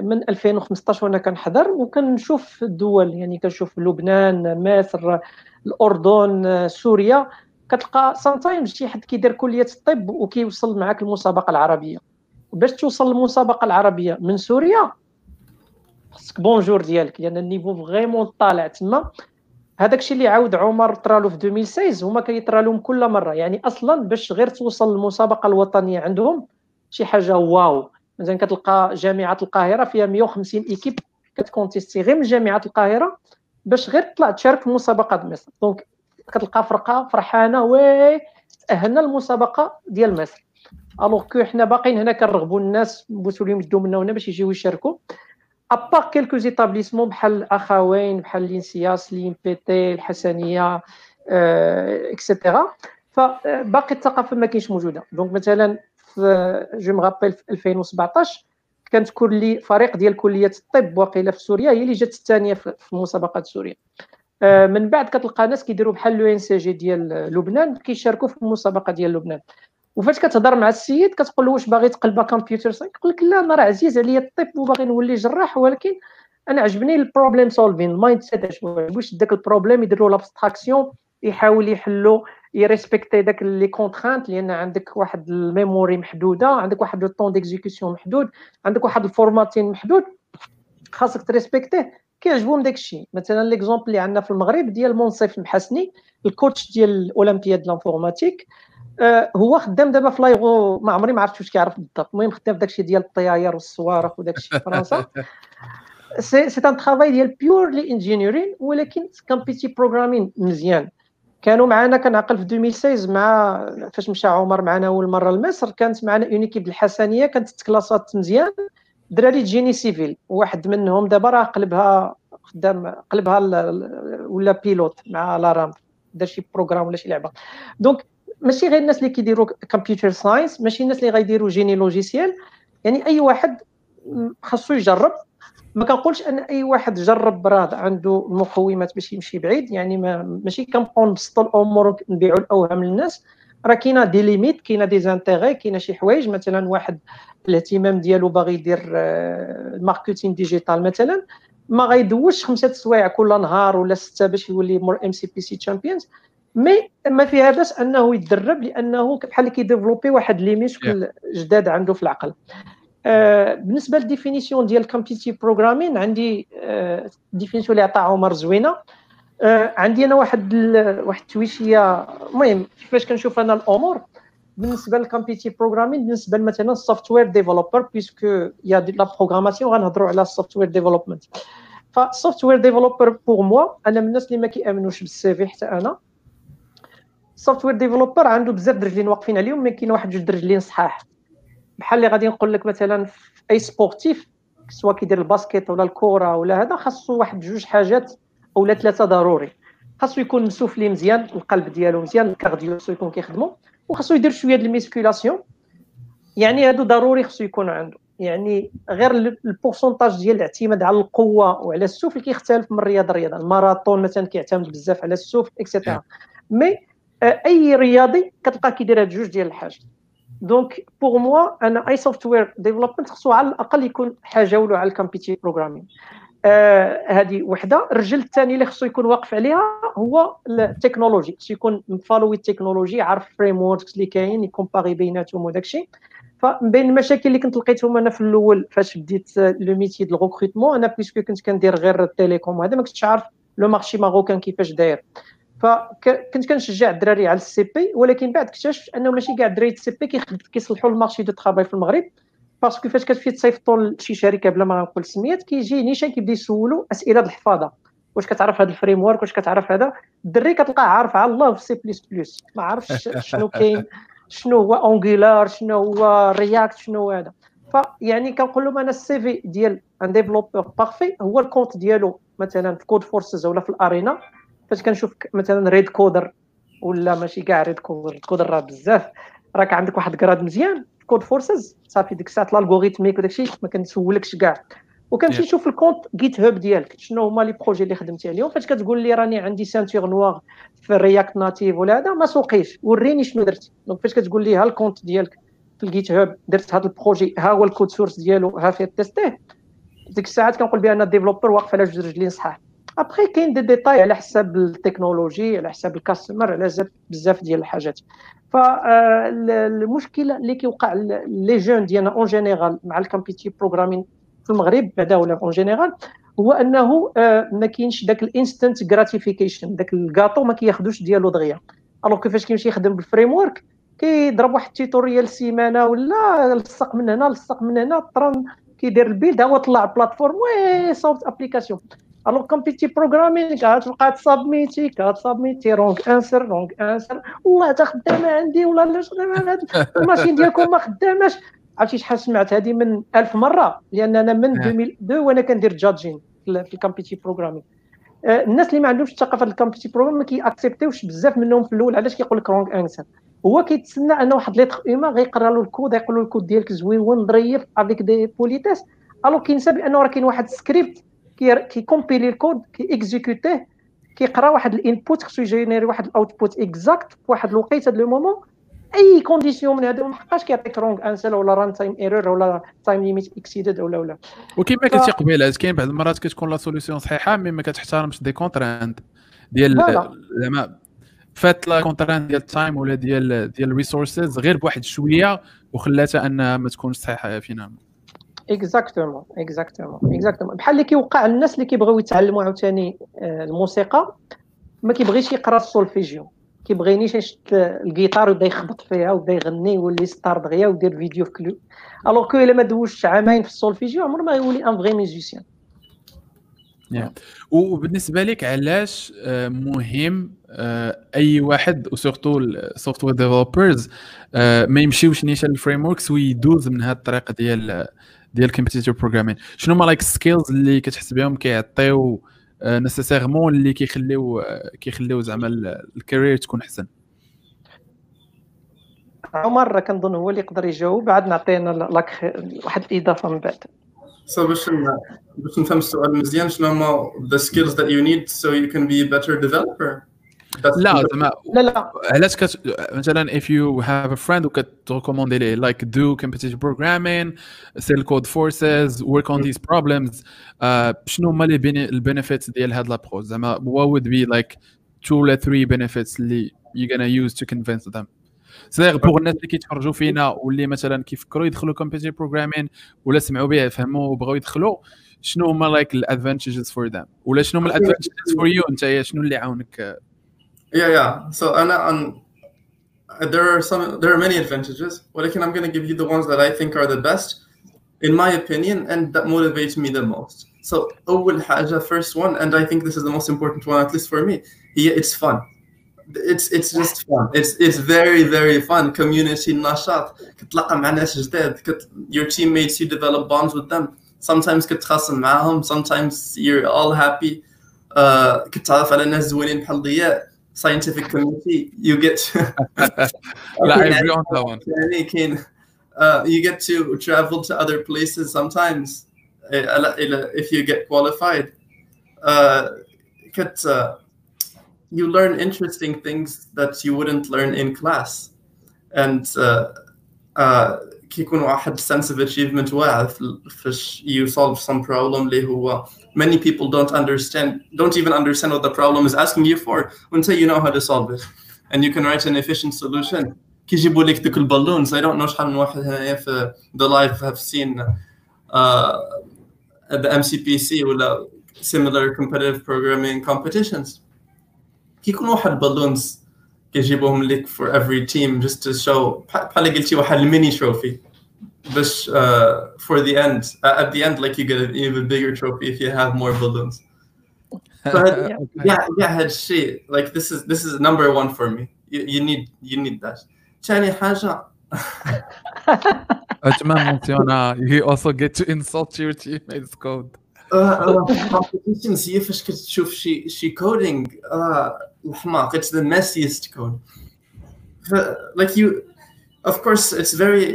من ألفين وخمسطاش وانا كنحضر وكنشوف الدول يعني كنشوف لبنان مصر الاردن سوريا كتلقى سانتايمز شي حد كيدير كليه الطب وكيوصل معاك المسابقه العربيه. باش توصل للمسابقه العربيه من سوريا خصك بونجور ديالك لان يعني النيفو فريمون طالع تما. هذاك الشيء اللي عاود عمر طرالو في ألفين وستة هما كيطرالهم كل مره. يعني اصلا باش غير توصل للمسابقه الوطنيه عندهم شي حاجه واو. مثلا كتلقى جامعه القاهره فيها مية وخمسين ايكيب كتكونتيستي غير من جامعه القاهره باش غير تطلع تشارك في مسابقه مصر. دونك كتلقى فرقه فرحانه وي تاهلنا المسابقه ديال مصر. الوغ كو حنا باقيين هنا كنرغبوا الناس بوسوا لهم يدوا منا هنا باش يجيو يشاركوا. ابار كيلكو زيتابليسمون بحال اخوين بحال الانسياس ليم بي تي الحسنيه اكسيتيرا فباقي الثقافه ما كاينش موجوده. دونك مثلا جو مغابيل في ألفين وسبعطاش كانت كل فريق ديال كليه الطب واقيلا في سوريا هي اللي جات الثانيه في مسابقه سوريا. من بعد كتلقى ناس كيديروا بحال لو ان سي جي ديال لبنان كيشاركوا في المسابقه ديال لبنان. وفاش كتهضر مع السيد كتقول له واش باغي تقلبها كمبيوتر ساينس؟ يقول لك لا انا راه عزيز عليا الطب وباغي نولي جراح ولكن انا عجبني البروبليم سولفين المايند سيت. عجبوش داك البروبليم يدير له لابستراكسيون يحاول يحلو يريسبكتي داك لي كونترانت، لان عندك واحد الميموري محدوده، عندك واحد لو طون ديكزيكسيون محدود، عندك واحد الفورماتين محدود، خاصك تريسبكتيه. كيعجبهم داكشي. مثلا ليكزومبل اللي عندنا في المغرب ديال منصف المحسني، الكوتش ديال الاولمبياد د لانفورماتيك، آه هو خدام دابا في لايغو، ما عمري ما عرفت واش كيعرف بالضبط، المهم خدام في داكشي ديال الطياير والصوارف وداكشي في فرنسا. سي سي ان ترافاي ديال بيورلي انجينيرين، ولكن كامبيتي بروغرامين مزيان. كانوا معنا كنعقل في ألفين وستة عشر مع فاش مشى عمر معنا اول مره لمصر، كانت معنا اونيكيب الحسنيه، كانت الكلاسات مزيان، دراري جيني سيفيل، واحد منهم دابا راه قلبها خدام، قلبها ولا بيلوت مع لارام، دار شي بروغرام ولا شي لعبه. دونك ماشي غير الناس اللي كيديروا كمبيوتر ساينس، ماشي الناس اللي غيديروا جيني لوجيسيال، يعني اي واحد خاصو يجرب. ما كنقولش ان اي واحد جرب راه عنده المقومات باش يمشي بعيد، يعني ماشي كنبقاو نبسطوا الامور ونبيعوا الاوهام للناس، راه كاينه دي ليميت، كاينه دي زانتيغي، كاينه شي حوايج. مثلا واحد الاهتمام ديالو باغي يدير الماركتينغ ديجيتال مثلا، ما غيدوش خمسه السوايع كل نهار ولا سته باش يولي مور ام سي بي سي تشامبيونز، مي ما في هذاش انه يتدرب، لانه بحال اللي كيديفلوبي واحد ليميت جداد عنده في العقل. آه بالنسبه للديفينيسيون ديال كومبيتيتيف بروغرامين، عندي آه ديفينيسيون اللي عطا عمر زوينه، آه عندي انا واحد واحد التويشيه. المهم كيفاش كنشوف انا الامور بالنسبه للكومبيتيتيف بروغرامين، بالنسبه مثلا السوفتوير ديفلوبر، بيسكو يا دي لا بروغراماسيون، غنهضروا على السوفتوير ديفلوبمنت. فالسوفتوير ديفلوبر بوغ موا، انا من الناس اللي ما كيامنوش بالسي في، حتى انا السوفتوير ديفلوبر عنده بزاف درجلين واقفين عليهم، مي كاين واحد جوج درجلين صحاح. بحال اللي غادي نقول لك مثلا في اي سبورتيف، سواء كيدير الباسكيت ولا الكره ولا هذا، خاصو واحد جوج حاجات اولا ثلاثه ضروري. خاصو يكون مسوف ليه مزيان، القلب ديالو مزيان، الكارديو خاصو يكون كيخدمو، وخاصو يدير شويه ديال الميسكولاسيون، يعني هادو ضروري خاصو يكون عنده. يعني غير البورسونتاج ديال الاعتماد على القوه وعلى السوف اللي كيختلف من رياضه لرياضه. الماراطون مثلا كيعتمد بزاف على السوف اكسيتيرا، مي اي رياضي كتلقى كيدير هاد جوج ديال الحاجات. دونك بوغ موا انا اي سوفتوير ديفلوبمنت خصو على الاقل يكون حاجه ولو على الكومبيتيتيف بروغرامين، هذه آه وحده. الرجل الثاني اللي خصو يكون واقف عليها هو التكنولوجي، خصو يكون مفالوي التكنولوجي، عارف الفريم ووركس اللي كاين، يكومباري بيناتهم وداكشي. فمن بين المشاكل اللي كنت لقيتهم انا في الاول فاش بديت لو ميتي ديال الريكروتمون، انا بيسكو كنت كندير غير التيليكوم وهذا، ما كنتش عارف لو مارشي ماروكان كيفاش داير، فكنت كنشجع الدراري على السي بي، ولكن بعد اكتشفت انه ماشي كاع الدراري السي بي كيصلحوا المارشي دو طرافاي في المغرب، باسكو فاش كتمشي تصيفطوا لشي شركه بلا ما نقول سميات، كيجي نيشان كيبدا يسولوا اسئله د الحفاظه، واش كتعرف هذا الفريم ورك، واش كتعرف هذا. الدري كتلقاه عارف على الله في سي بلس بلس، ما عرفش شنو كاين، شنو هو اونغولار، شنو هو رياكت، شنو هذا. فيعني كنقول لهم انا السي في ديال ان ديفلوبور بارفي هو الكونت ديالو مثلا في كود فورسز ولا في الارينا. فاش كنشوف مثلا ريد كودر، ولا ماشي كاع ريد كودر، ريد كودر راه بزاف، راك عندك واحد كراد مزيان كود فورسز، صافي ديك الساعه الالغوريتميك وداكشي ما كنسولكش كاع. وكنمشي نشوف yeah. الكونت جيت هاب ديالك، شنو هما لي بروجي اللي خدمتي عليهم. فاش كتقول لي راني عندي سانتور نوار في رياكت ناتيف ولا هذا، ما سوقيش، وريني شنو درتي. دونك فاش كتقول لي ها الكونت ديالك في الجيت هاب، درت هذا البروجي، ها هو الكود سورس ديالو، ها فيه تيستيه، ديك الساعات كنقول بان الديفلوبر واقف على جوج رجلين صحاح. ابخي كاين دي ديتاي على حساب التكنولوجي، على حساب الكاستمر، على حساب بزاف ديال الحاجات. فالمشكله اللي كيوقع لي جون ديالنا اون جينيرال مع الكومبيتيتيف بروغرامين في المغرب بعدا ولا اون جينيرال، هو انه ما كاينش داك الانستنت غراتيفيكيشن، داك الكاطو ما كياخذوش ديالو دغيا. الوغ كيفاش كيمشي يخدم بالفريم ورك، كيضرب واحد التيتوريال سيمانه ولا لصق من هنا لصق من هنا، طران كيدير البيلد، هو طلع بلاتفورم وي صوبت ابليكاسيون. الو كومبيتي بروغرامين كتبقى تصابميتي كتصابميتي رونغ انسر رونغ انسر، والله حتى خدامه عندي ولا لا خدامه، الماشين ديالكم ما خداماش. عرفتي شحال سمعت هذه من ألف مره، لان انا من ألفين واثنين وانا كندير جادجين في الكومبيتي بروغرامين. آه الناس اللي ما عندهمش الثقافه ديال الكومبيتي بروغرامين ما كيأكسبتيوش بزاف منهم في الاول. علاش كيقول لك رونغ انسر؟ هو كيتسنى ان واحد ليتر اوما غيقرا له الكود، غيقول له الكود ديالك زوين ونظريف افيك دي بوليتيس، الو كينسى بانه راه كاين واحد سكريبت كي كومبيلي الكود، كي اكزيكوتيه، كيقرا واحد الانبوت، خصو يجينيري واحد الاوتبوت اكزاكت في واحد الوقيته ديال لو مومون. اي كونديسيون من هادو محقاش كيعطيك رونغ انسر ولا ران تايم ايرور ولا تايم ليميت اكسيدد ولا ولا. وكما قلتي قبيله، كاين بعض المرات كتكون لا سوليسيون صحيحه مي ما كتحترمش دي كونترانت ديال زعما فات لا كونتران ديال التايم ولا ديال ديال الريسورسز غير بواحد شويه وخلاتها انها ما تكونش صحيحه فينالمون. اكزاكتومون اكزاكتومون اكزاكتومون بحال اللي كيوقع الناس اللي كيبغيو يتعلموا عاوتاني الموسيقى ما كيبغيش يقرا السولفيجيو، كيبغينيش يشد الجيتار ويبدا يخبط فيها ويبدا يغني يولي ستار دغيا ويدير فيديو في كلوب، الوغ كو الا ما دوزش عامين في السولفيجيو عمر ما يولي ان فغي ميوزيسيان. Yeah. وبالنسبه لك علاش مهم اي واحد وسورتو السوفتوير ديفلوبرز ما يمشيوش نيشان الفريم وركس ويدوز من هاد الطريقه ديال ديال كومبيتيتيف بروغرامين؟ شنو هما لايك سكيلز اللي كتحس بهم كيعطيو نيسيسيرمون اللي كيخليو كيخليو زعما الكارير تكون احسن؟ عمر كنظن هو اللي يقدر يجاوب، بعد نعطينا واحد الاضافه من بعد. So باش باش نفهم السؤال مزيان، شنو هما the skills that you need so you can be a better developer؟ لا زعما لا لا علاش كت... مثلا if you have a friend وكتريكوموندي ليه like do competitive programming, sell code forces, work on these problems, uh, شنو هما لي benefits ديال هاد لابروز زعما what would be like two or three benefits اللي you're gonna use to convince them؟ صديق بوغ الناس اللي كيتفرجوا فينا واللي مثلا كيفكروا يدخلوا كومبيتيتيف بروغرامين ولا سمعوا بها فهموا وبغاو يدخلوا، شنو هما لايك الادفانتجز فور ذم ولا شنو هما الادفانتجز فور يو انت؟ شنو اللي عاونك؟ يا يا سو انا ان there are some there are many advantages ولكن I'm going to give you the ones that I think are the best in my opinion and that motivates me the most. So اول حاجه first one and I think this is the most important one at least for me هي it's fun. It's it's just fun. It's it's very very fun. Community نشاط. كتلاقى مع ناس جداد. كت... Your teammates, you develop bonds with them. Sometimes كتخاصم معهم. Sometimes you're all happy. Uh, كتعرف على ناس زوينين بحال ضياء. Scientific community. You get. لا I agree on that one. Uh, you get to travel to other places sometimes. If you get qualified. Uh, كت. Uh, You learn interesting things that you wouldn't learn in class, and uh, uh, كيكون واحد sense of achievement واعر فاش you solve some problem اللي هو many people don't understand, don't even understand what the problem is asking you for until you know how to solve it, and you can write an efficient solution. كيجيبوا لك ذوك البالونز. I don't know شحال من واحد هنايا في the live have seen uh, the M C P C ولا similar competitive programming competitions. كيكون واحد بالونز كيجيبوهم لك for every team just to show بحال قلتي واحد الميني تروفي باش for the end uh, at the end like you get an even bigger trophy if you have more balloons. yeah yeah, yeah هادشي like this is this is number one for me. You, you need you need that. ثاني حاجه اتمنى you also get to insult your teammates code. competitions هي فاش كتشوف شي شي coding الحماق. It's the messiest code. Like you, of course, it's very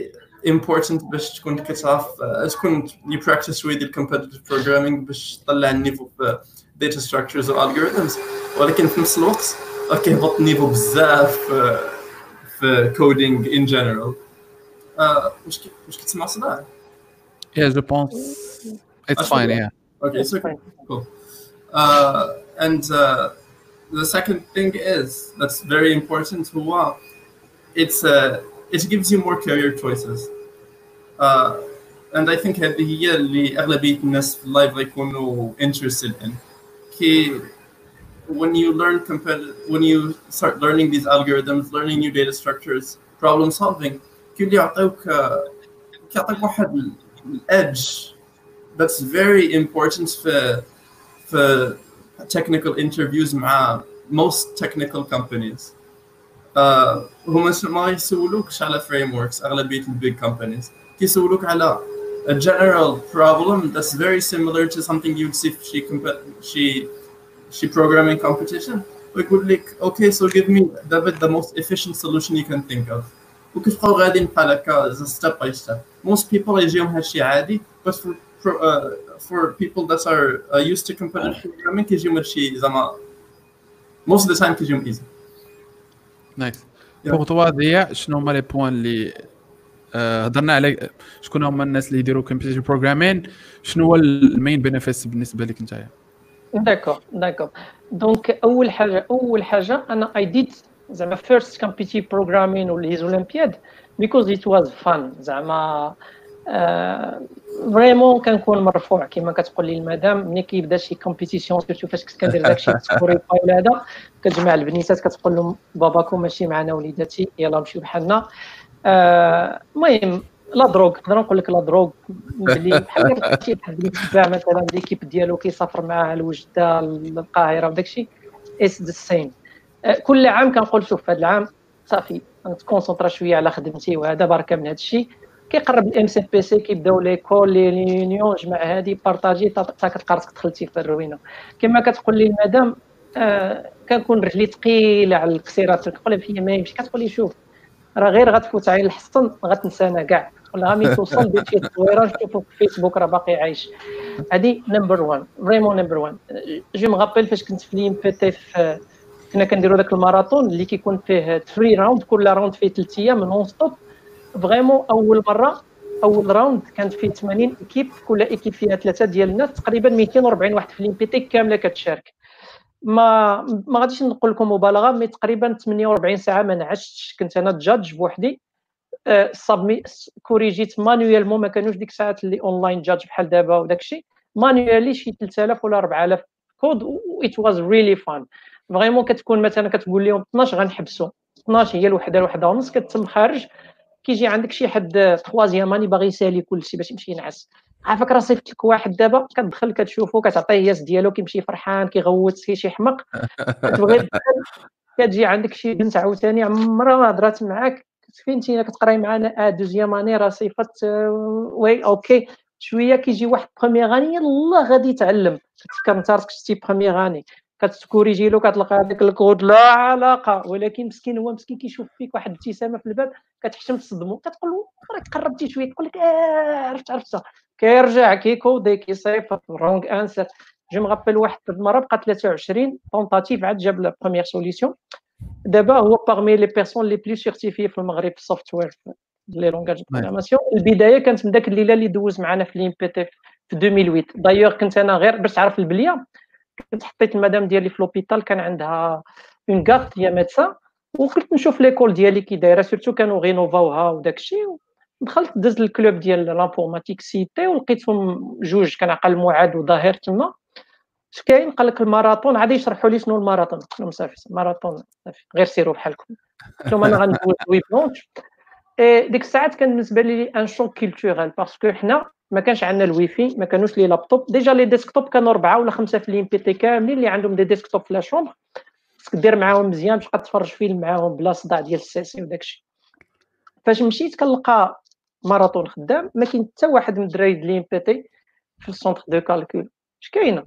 important باش تكون كتعرف تكون you practice with the competitive programming باش تطلع النيفو في data structures و algorithms. ولكن في نفس الوقت كيهبط النيفو بزاف في coding in general. واش واش كتسمع صداع؟ Yeah, je pense. It's fine, yeah. Okay, it's okay, cool. Uh, and uh, the second thing is that's very important. Huwa, it's uh, it gives you more career choices. Uh, and I think that the year the أغلبية الناس في life like one interested in. Ki when you learn competitive, when you start learning these algorithms, learning new data structures, problem solving, كل يعطيك يعطيك واحد edge. That's very important for for technical interviews مع most technical companies. Uh, هما ما يسولوكش على frameworks أغلبية big companies. كيسولوك على a general problem that's very similar to something you'd see if she she she programming competition. ويقول لك okay so give me David the most efficient solution you can think of. وكيبقاو غاديين بحال هكا step by step. Most people يجيهم هادشي عادي but for For, uh, for people that are uh, used to competitive programming, most of the time كيجيهم easy. Nice. Pour toi, Dia, شنو هما لي بوان اللي هضرنا على شكون هما الناس اللي يديروا competitive programming؟ شنو هو المين بينيفيتس بالنسبة لك نتايا؟ داكور داكور. دونك أول حاجة أول حاجة أنا I did the first competitive programming or his Olympiad because it was fun. زعما فريمون كنكون مرفوع كما كتقول لي المدام ملي كيبدا شي كومبيتيسيون سيرتو فاش كنت كندير داكشي السكوري بحال هذا كتجمع البنيتات كتقول لهم باباكم ماشي معنا وليداتي يلا مشيو بحالنا. المهم لا دروغ نقدر نقول لك لا دروغ ملي بحال شي حد يتبع مثلا ليكيب ديالو كيسافر معاه لوجده للقاهره وداكشي اتس ذا سيم. كل عام كنقول شوف هذا العام صافي نتكونسونطرا شويه على خدمتي وهذا بركه من هذا الشيء كيقرب الام سي بي سي كيبداو لي كول لي ريونيون جمع هذه بارطاجي تا كتلقى راسك دخلتي في الروينه كما كتقول لي المدام. آه كنكون رجلي ثقيله على الكسيرات كنقول لها ما يمشي كتقول لي شوف راه غير غتفوت عين الحصن غتنسانا كاع ولا غادي توصل دير شي تصويره نشوفو في الفيسبوك راه باقي عايش. هذه نمبر واحد فريمون نمبر واحد. جو مغابيل فاش كنت في ليم بي تي في كنا كنديروا داك الماراثون اللي كيكون فيه ثري راوند كل راوند فيه ثلاث ايام نون ستوب. فريمون اول مره اول راوند كانت فيه ثمانين ايكيب كل ايكيب فيها ثلاثه ديال الناس تقريبا مئتين وأربعين واحد في ليم بي تي كامله كتشارك. ما ما غاديش نقول لكم مبالغه مي تقريبا ثمانية وأربعين ساعه ما نعشتش كنت انا جادج بوحدي. أه صابمي كوريجيت مانويلمون ما كانوش ديك الساعات اللي اونلاين جادج بحال دابا وداك الشيء مانويلي شي ثلاثة آلاف ولا أربعة آلاف كود و ات واز ريلي فان. فريمون كتكون مثلا كتقول لهم اثنا عشر غنحبسوا اثنا عشر هي الوحده الوحده ونص كتتم خارج كيجي عندك شي حد ثوازيام اني باغي يسالي كلشي باش يمشي ينعس عافاك راه صيفط لك واحد دابا كتدخل كتشوفو كتعطيه ياس ديالو كيمشي فرحان كيغوت شي حمق كتبغي كتجي عندك شي بنت عاوتاني عمرها ما هضرات معاك فينتينا كتقراي معانا ا دوزيام اني راه صيفط وي اوكي شويه كيجي واحد بروميير اني يلاه غادي يتعلم كتفكر انت راسك شتي بروميير اني كتكوريجي له كتلقى هذاك الكود لا علاقه ولكن مسكين هو مسكين كيشوف فيك واحد الابتسامه في الباب كتحشم تصدمو كتقول راك قربتي شويه تقول لك آه عرفت عرفتها كيرجع كيكودي كيصيفط رونغ انسر. جو مغابل واحد المره بقى ثلاثة وعشرين طونطاتيف عاد جاب لا بروميير سوليسيون. دابا هو باغمي لي بيرسون لي بلو سيرتيفي في المغرب سوفتوير لي لونغاج دو بروغراماسيون. البدايه كانت من داك الليله اللي دوز معنا في ليم بي تي في ألفين وثمانية دايوغ كنت انا غير باش تعرف البليه كنت حطيت المدام ديالي في لوبيتال كان عندها اون كارت هي ميدسان وكنت نشوف ليكول ديالي كي دايره سيرتو كانوا غينوفاوها وداك الشيء دخلت دزت الكلوب ديال لانفورماتيك سيتي ولقيتهم جوج كنعقل معاد وظاهر تما اش كاين قال لك الماراثون عاد يشرحوا لي شنو الماراثون قلت لهم صافي الماراثون صافي غير سيروا بحالكم قلت لهم انا غندوز وي بلونش. اي ديك الساعات كان بالنسبه لي ان شوك كولتورال باسكو حنا ما كانش عندنا الويفي ما كانوش لي لابتوب ديجا لي ديسكتوب كانوا أربعة ولا خمسة في ليم بي تي كاملين اللي عندهم دي ديسكتوب في لا شومبر خصك دير معاهم مزيان باش تفرج فيلم معاهم بلا صداع ديال السيسي وداك الشيء. فاش مشيت كنلقى ماراثون خدام ما كاين حتى واحد من الدراري ديال ليم بي تي في السونتر دو كالكول اش كاينه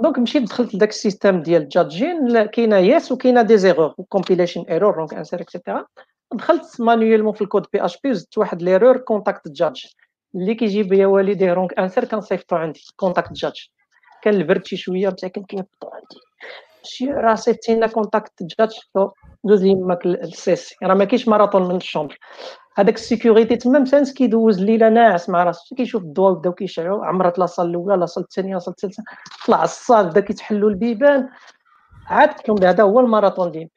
دونك مشيت دخلت لذاك السيستيم ديال جادجين كاينه ياس وكاينه دي زيغور كومبيليشن ايرور رونك انسر اكسيتيرا دخلت مانيولمون في الكود بي اش بي وزدت واحد ليرور كونتاكت جادج اللي كيجيب ليا والديه رونك انسر كنصيفطو عندي كونتاكت جادج كنلبرد شي شويه مساكن كيهبطو عندي شي راه صيفطينا كونتاكت جادج دوز يماك السيسي راه ما كاينش ماراثون من الشومبر هذاك السيكوريتي تما مسانس كيدوز الليله ناعس مع راسو كيشوف الضوء بداو كيشعلو عمرت لاصال الاولى لاصال الثانيه لاصال الثالثه طلع الصال بدا كيتحلوا البيبان عاد قلت لهم هذا هو الماراثون ديالي.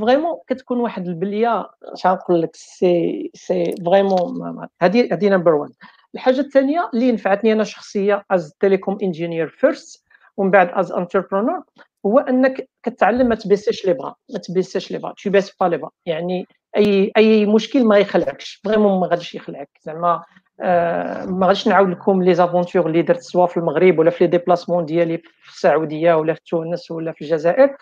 فريمون كتكون واحد البليه شحال نقول لك سي سي فريمون هذه هذه نمبر واحد. الحاجه الثانيه اللي نفعتني انا شخصيه از تيليكوم انجينير فيرست ومن بعد از انتربرونور هو انك كتعلم ما تبيسيش لي بغا ما تبيسيش لي بغا تو بيس با لي بغا يعني اي اي مشكل ما يخلعكش فريمون ما غاديش يخلعك زعما آه ما غاديش نعاود لكم لي زافونتور اللي درت سوا في المغرب ولا في لي ديبلاسمون ديالي في السعوديه ولا في تونس ولا في الجزائر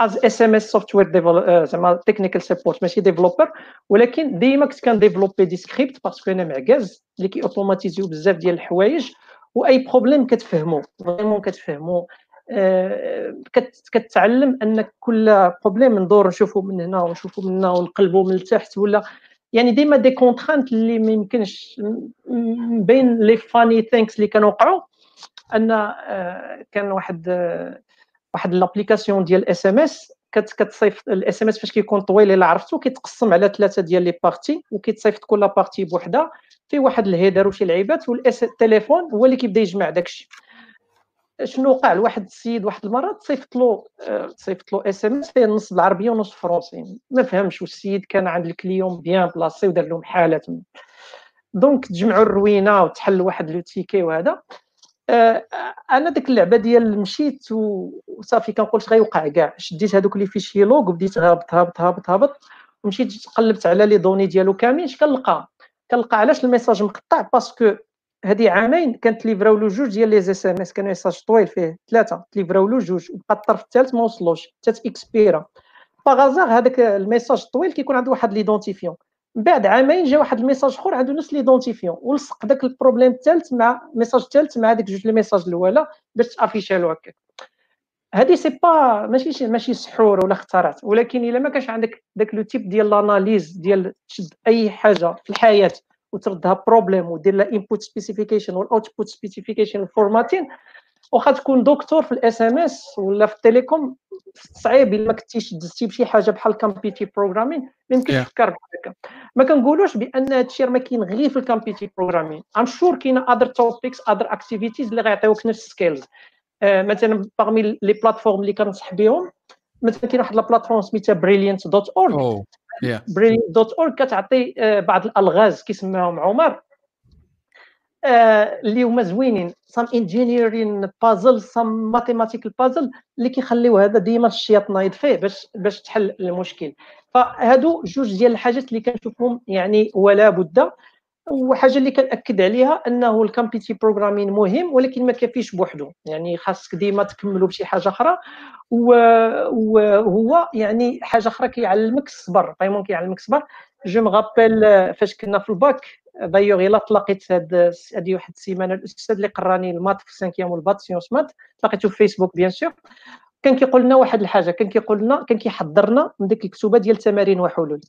از اس ام اس سوفتوير ديفلوبر زعما تكنيكال سبورت ماشي ديفلوبر ولكن ديما كنت كنديفلوبي دي سكريبت باسكو انا معكاز اللي كي اوتوماتيزيو بزاف ديال الحوايج واي بروبليم كتفهمو فريمون كتفهمو آه كت كتعلم انك كل بروبليم ندور نشوفو من هنا ونشوفو من هنا ونقلبو من التحت ولا يعني ديما دي كونترانت اللي ما يمكنش بين لي فاني ثينكس اللي كانوا وقعوا ان آه كان واحد آه واحد لابليكاسيون ديال اس ام اس كتصيفط الاس ام اس فاش كيكون طويل الا عرفتو كيتقسم على ثلاثه ديال لي بارتي وكيتصيفط كل بارتي بوحده فيه واحد الهيدر وشي لعيبات والاس التليفون هو اللي كيبدا يجمع داكشي شنو وقع لواحد السيد واحد المره صيفط له صيفط له اس ام اس فيه نص بالعربيه ونص فرنسي، ما فهمش. والسيد كان عند الكليون بيان بلاصي ودار لهم حاله، دونك تجمعوا الروينه وتحل واحد لو تيكي. وهذا انا ديك اللعبه ديال مشيت وصافي كنقول اش غيوقع كاع، شديت هذوك لي فيشي لوغ وبديت هابط هابط هابط هابط ومشيت قلبت على لي دوني ديالو كاملين. اش كنلقى؟ كنلقى علاش الميساج مقطع، باسكو هذه عامين كانت ليفراو له جوج ديال لي اس ام اس، كانوا ميساج طويل فيه ثلاثه ليفراو له جوج وبقى الطرف الثالث ما وصلوش حتى اكسبيرا باغازار. هذاك الميساج الطويل كيكون عنده واحد ليدونتيفيون، من بعد عامين جا واحد الميساج اخر عنده نفس ليدونتيفيون ولصق داك البروبليم الثالث مع الميساج الثالث مع داك جوج لي ميساج الاولى باش تافيشالو هكا. هذه سي با ماشي ماشي سحور ولا اخترعت، ولكن الا ما كانش عندك داك لو تيب ديال الاناليز ديال تشد اي حاجه في الحياه وتردها بروبليم ودير لها انبوت سبيسيفيكيشن والاوتبوت سبيسيفيكيشن فورماتين، واخا تكون دكتور في الاس ام اس ولا في التليكوم صعيب الا ما كنتيش دزتي بشي حاجه بحال الكامبيتي بروغرامين ما يمكنش تفكر بهكا. ما كنقولوش بان هادشي راه ما كاين غير في الكامبيتي بروغرامين، ام شور كاينه اذر توبكس اذر اكتيفيتيز اللي غيعطيوك نفس السكيلز. آه مثلا باغمي لي بلاتفورم اللي كنصح بهم مثلا كاين واحد البلاتفورم سميتها بريليانت دوت اورغ. بريليانت دوت اورغ كتعطي آه بعض الالغاز كيسميهم عمر اللي هما زوينين، سام انجينيرين بازل سام ماتيماتيكال بازل اللي كيخليو هذا ديما الشياط نايض فيه باش باش تحل المشكل. فهادو جوج ديال الحاجات اللي كنشوفهم يعني ولا بد. وحاجه اللي كنأكد عليها انه الكامبيتي بروغرامين مهم ولكن ما كافيش بوحدو، يعني خاصك ديما تكملو بشي حاجه اخرى، وهو يعني حاجه اخرى كيعلمك الصبر، فريمون كيعلمك الصبر. جو مغابل فاش كنا في الباك دايوغ الا تلاقيت هاد هادي واحد السيمانه الاستاذ اللي قراني المات في السانكيام والبات سيونس مات لقيته في فيسبوك بيان سور، كان كيقول لنا واحد الحاجه، كان كيقول لنا كان كيحضرنا من ديك الكتوبه ديال تمارين وحلول.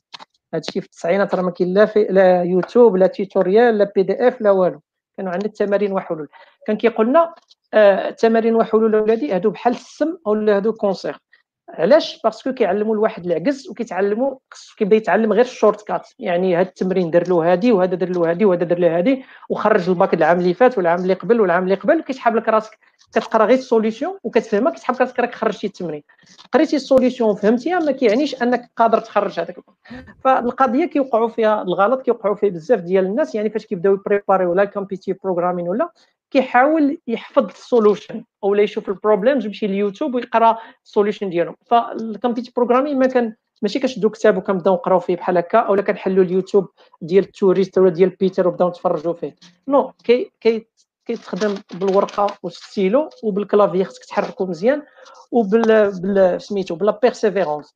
هادشي في التسعينات راه ما كاين لا في لا يوتيوب لا تيتوريال لا بي دي اف لا والو، كانوا عندنا التمارين وحلول. كان كيقول لنا التمارين آه وحلول اولادي هادو بحال السم ولا هادو كونسير. علاش؟ باسكو كيعلموا الواحد العجز وكيتعلموا خصو كيبدا يتعلم غير الشورت كات، يعني هاد التمرين دار له هادي وهذا دار له هادي وهذا دار له هادي وخرج الباك العام اللي فات والعام اللي قبل والعام اللي قبل، كيسحب لك راسك كتقرا غير السوليسيون وكتفهمها، كتسحب راسك راك خرجتي التمرين، قريتي السوليسيون وفهمتيها ما كيعنيش انك قادر تخرج هذاك. فالقضيه كيوقعوا فيها الغلط، كيوقعوا فيه بزاف ديال الناس، يعني فاش كيبداو يبريباريو ولا كومبيتي بروغرامين ولا كيحاول يحفظ السولوشن اولا يشوف البروبليمز يمشي ليوتيوب ويقرا السولوشن ديالهم. فالكومبيتي بروغرامين ما كان ماشي كنشدو كتاب وكنبداو نقراو فيه بحال هكا اولا كنحلوا اليوتيوب ديال التوريست ولا ديال بيتر وبداو نتفرجوا فيه، نو كي كي كيتخدم بالورقه والستيلو وبالكلافي، خصك تحركوا مزيان وبال بال سميتو بلا بيرسيفيرونس.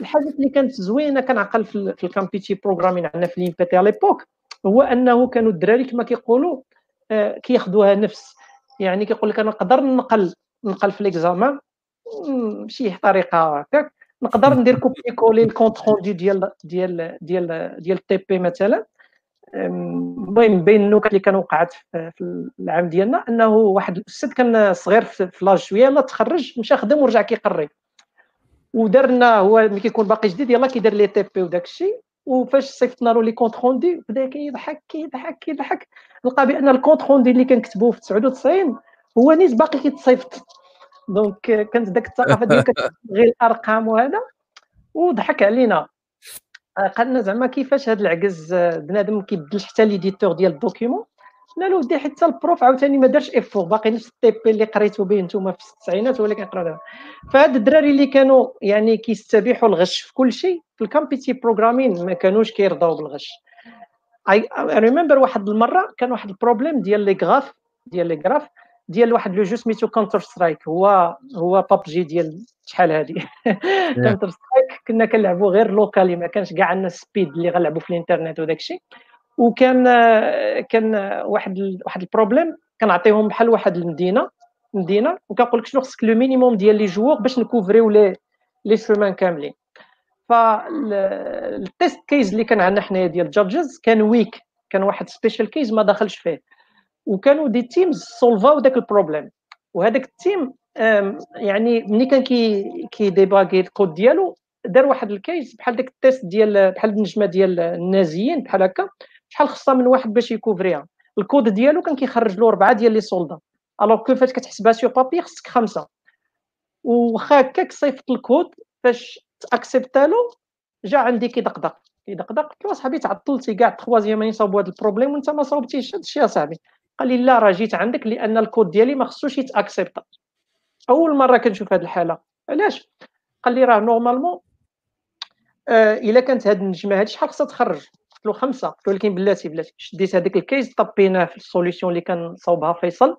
الحاجه اللي كانت زوينه كنعقل في الكومبيتي بروغرامين عندنا في ليمبيتي على ليبوك هو انه كانوا الدراري كما كيقولوا آه كياخذوها نفس، يعني كيقول لك انا نقدر نقل نقل في ليكزامان بشي طريقه هكاك، نقدر ندير كوبي كولي الكونت روندي ديال ديال ديال ديال التي بي مثلا. المهم بين النكت اللي كانوا وقعت في العام ديالنا انه واحد الاستاذ كان صغير في لاج شويه، يلاه تخرج مشى خدم ورجع كيقري، ودرنا هو ملي كيكون باقي جديد يلاه كيدير لي تي بي وداك الشيء. وفاش صيفطنا له لي كونت روندي بدا كيضحك كيضحك كيضحك، لقى بان الكونت روندي اللي كان كتبوه في تسعة وتسعين هو نيت باقي كيتصيفط. دونك كانت داك الثقافه ديال غير الارقام وهذا، وضحك علينا قال لنا زعما كيفاش هذا العجز بنادم ما كيبدلش حتى ليديتور ديال الدوكيومون. قلنا له ودي حتى البروف عاوتاني ما دارش افور، باقي نفس التي بي اللي قريتو به نتوما في التسعينات ولا كنقراو دابا. فهاد الدراري اللي كانوا يعني كيستبيحوا الغش في كل شيء في الكامبيتي بروغرامين ما كانوش كيرضاو بالغش. اي ريمبر واحد المره كان واحد البروبليم ديال لي غراف ديال لي غراف ديال واحد لو جو سميتو كونتر سترايك، هو هو بابجي ديال شحال هادي كونتر سترايك. كنا كنلعبو غير لوكالي، ما كانش كاع عندنا السبيد اللي غنلعبو في الانترنت وداك الشيء. وكان كان واحد ال... واحد البروبليم كنعطيهم بحال واحد المدينه مدينه وكنقول لك شنو خصك لو مينيموم ديال لي جوور باش نكوفريو لي لي شومان كاملين. فالتيست كيز اللي كان عندنا حنايا ديال جادجز كان ويك، كان واحد سبيشال كيز ما دخلش فيه، وكانوا دي تيمز سولفاو داك البروبليم. وهذاك التيم يعني ملي كان كي كيديباغي الكود ديالو دار واحد الكيس بحال داك التيست ديال بحال النجمه ديال النازيين بحال هكا، شحال خصها من واحد باش يكوفريها. الكود ديالو كان كيخرج له اربعه ديال لي سولدا، الوغ كو فاش كتحسبها سيغ بابي خصك خمسه، وخا هكاك صيفط الكود فاش تاكسبتالو جا عندي كيدقدق كيدقدق قلت له اصاحبي تعطلتي كاع التخوازيام نصاوبوا هذا البروبليم وانت ما صاوبتيش هادشي يا صاحبي. قال لي لا راه جيت عندك لان الكود ديالي ما خصوش يتاكسبتا. اول مره كنشوف هاد الحاله، علاش؟ قال لي راه نورمالمون آه الا كانت هاد النجمه هادي شحال خصها تخرج؟ قلت له خمسه، ولكن بلاتي بلاتي شديت هذاك الكيس طبيناه في السوليسيون اللي كان صوبها فيصل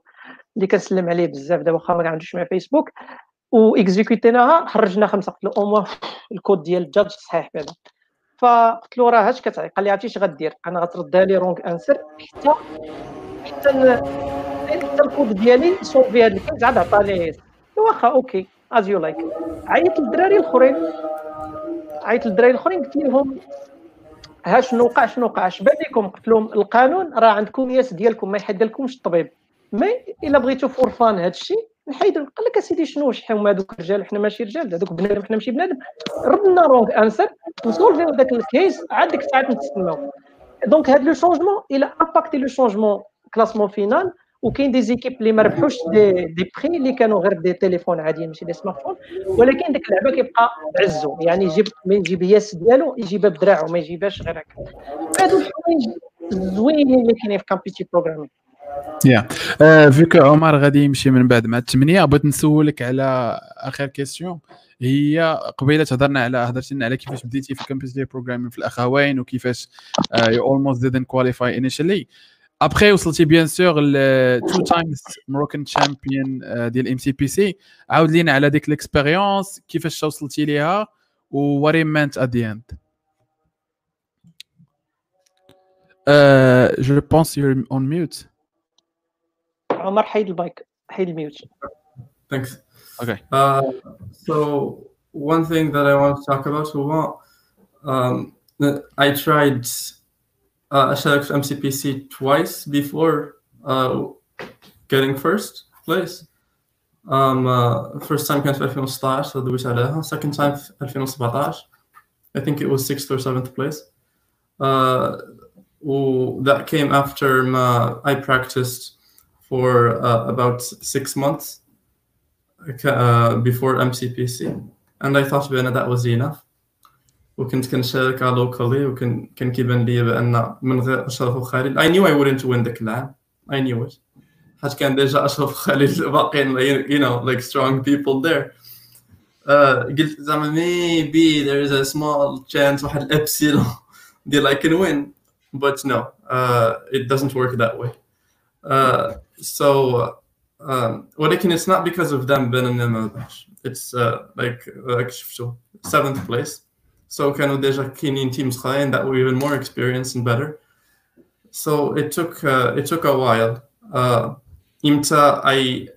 اللي كنسلم عليه بزاف دابا واخا ما عندوش مع فيسبوك، و اكزيكوتيناها خرجنا خمسه. قلت له او موان الكود ديال الجاج صحيح بعدا. فقلت له راه هاش كتعيق. قال لي عرفتي اش غدير؟ انا غتردها لي رونغ انسر حتى حتى حتى الكود ديالي صوبي هاد الكود عاد عطاني. واخا اوكي از يو لايك. عيطت للدراري الاخرين عيطت للدراري الاخرين قلت لهم ها شنو وقع شنو وقع اش بان لكم؟ قلت لهم القانون راه عندكم ياس ديالكم ما يحدلكمش الطبيب، مي الا بغيتو فور فان هادشي نحيدو. قال لك اسيدي شنو شحال هما هذوك الرجال، حنا ماشي رجال هذوك بنادم، حنا ماشي بنادم. ردنا رونغ انسر وسولفيو داك الكيس عاد ديك الساعه نتسناو. دونك هاد لو شونجمون الى امباكتي لو شونجمون كلاسمون فينال، وكاين دي زيكيب اللي ما ربحوش دي دي بري اللي كانوا غير دي تليفون عاديين ماشي دي سمارتفون، ولكن ديك اللعبه كيبقى عزو يعني يجيب من يجيب ياس ديالو يجيبها بدراعو ما يجيبهاش غير هكا. هادو الحوايج زوينين اللي كاينين في كامبيتي بروغرامين. يا فيك عمر غادي يمشي من بعد مع الثمانيه، بغيت نسولك على اخر كيسيون. هي قبيله تهضرنا على هضرتي لنا على كيفاش بديتي في الكومبيتيتيف بروغرامين في الاخوين وكيفاش يو اولموست ديدنت كواليفاي انيشالي، ابخي وصلتي بيان سور ل تو تايمز مروكن تشامبيون ديال ام سي بي سي. عاود لينا على ديك الاكسبيريونس كيفاش وصلتي ليها ووري مانت ات ذا اند. جو بونس يو اون ميوت عمر. حيد البايك حيد الميوت. Thanks. Okay. Uh, so one thing that I want to talk about, Huwa, um, I tried uh, Asharaf M C P C twice before uh, getting first place. Um, uh, first time كانت في ألفين وستطاش دويت عليها. Second time في ألفين وسبعطاش. I think it was sixth or seventh place. Uh, that came after my, I practiced for uh, about six months uh, before M C P C, and I thought that was enough. وكنت كنشارك locally وكنت كنكيبان لي بأن من غير أشرف وخالد I knew I wouldn't win ذاك العام. I knew it. حيت كان ديجا أشرف وخالد باقيين you know like strong people there. قلت زعما maybe there is a small chance واحد الإبسيلون that I can win, but no, uh, it doesn't work that way. Uh, so, um, ولكن it's not because of them بأننا ما ربحش. It's uh, like like شفتو seventh place. So كانوا ديجا كاينين teams خاين that were even more experienced and better. So it took uh, it took a while. Uh, إمتى I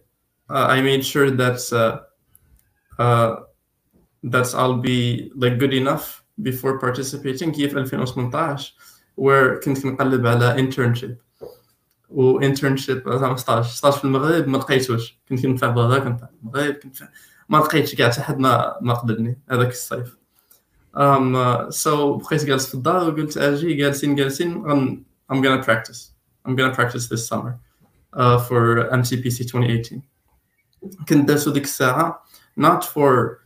uh, I made sure that uh, uh, that I'll be like good enough before participating. كيف ألفين وثمنطاش where كنت كنقلب على internship. و internship زعما ستاج في المغرب ما لقيتوش، كنت كنتبع برا كنتبع في المغرب كنت ما لقيتش كاع حتى حد ما ما قبلني هذاك الصيف. ام سو بقيت جالس في الدار وقلت اجي جالسين جالسين I'm gonna practice I'm gonna practice this summer uh, for M C P C twenty eighteen. كنت داسو ديك الساعه not for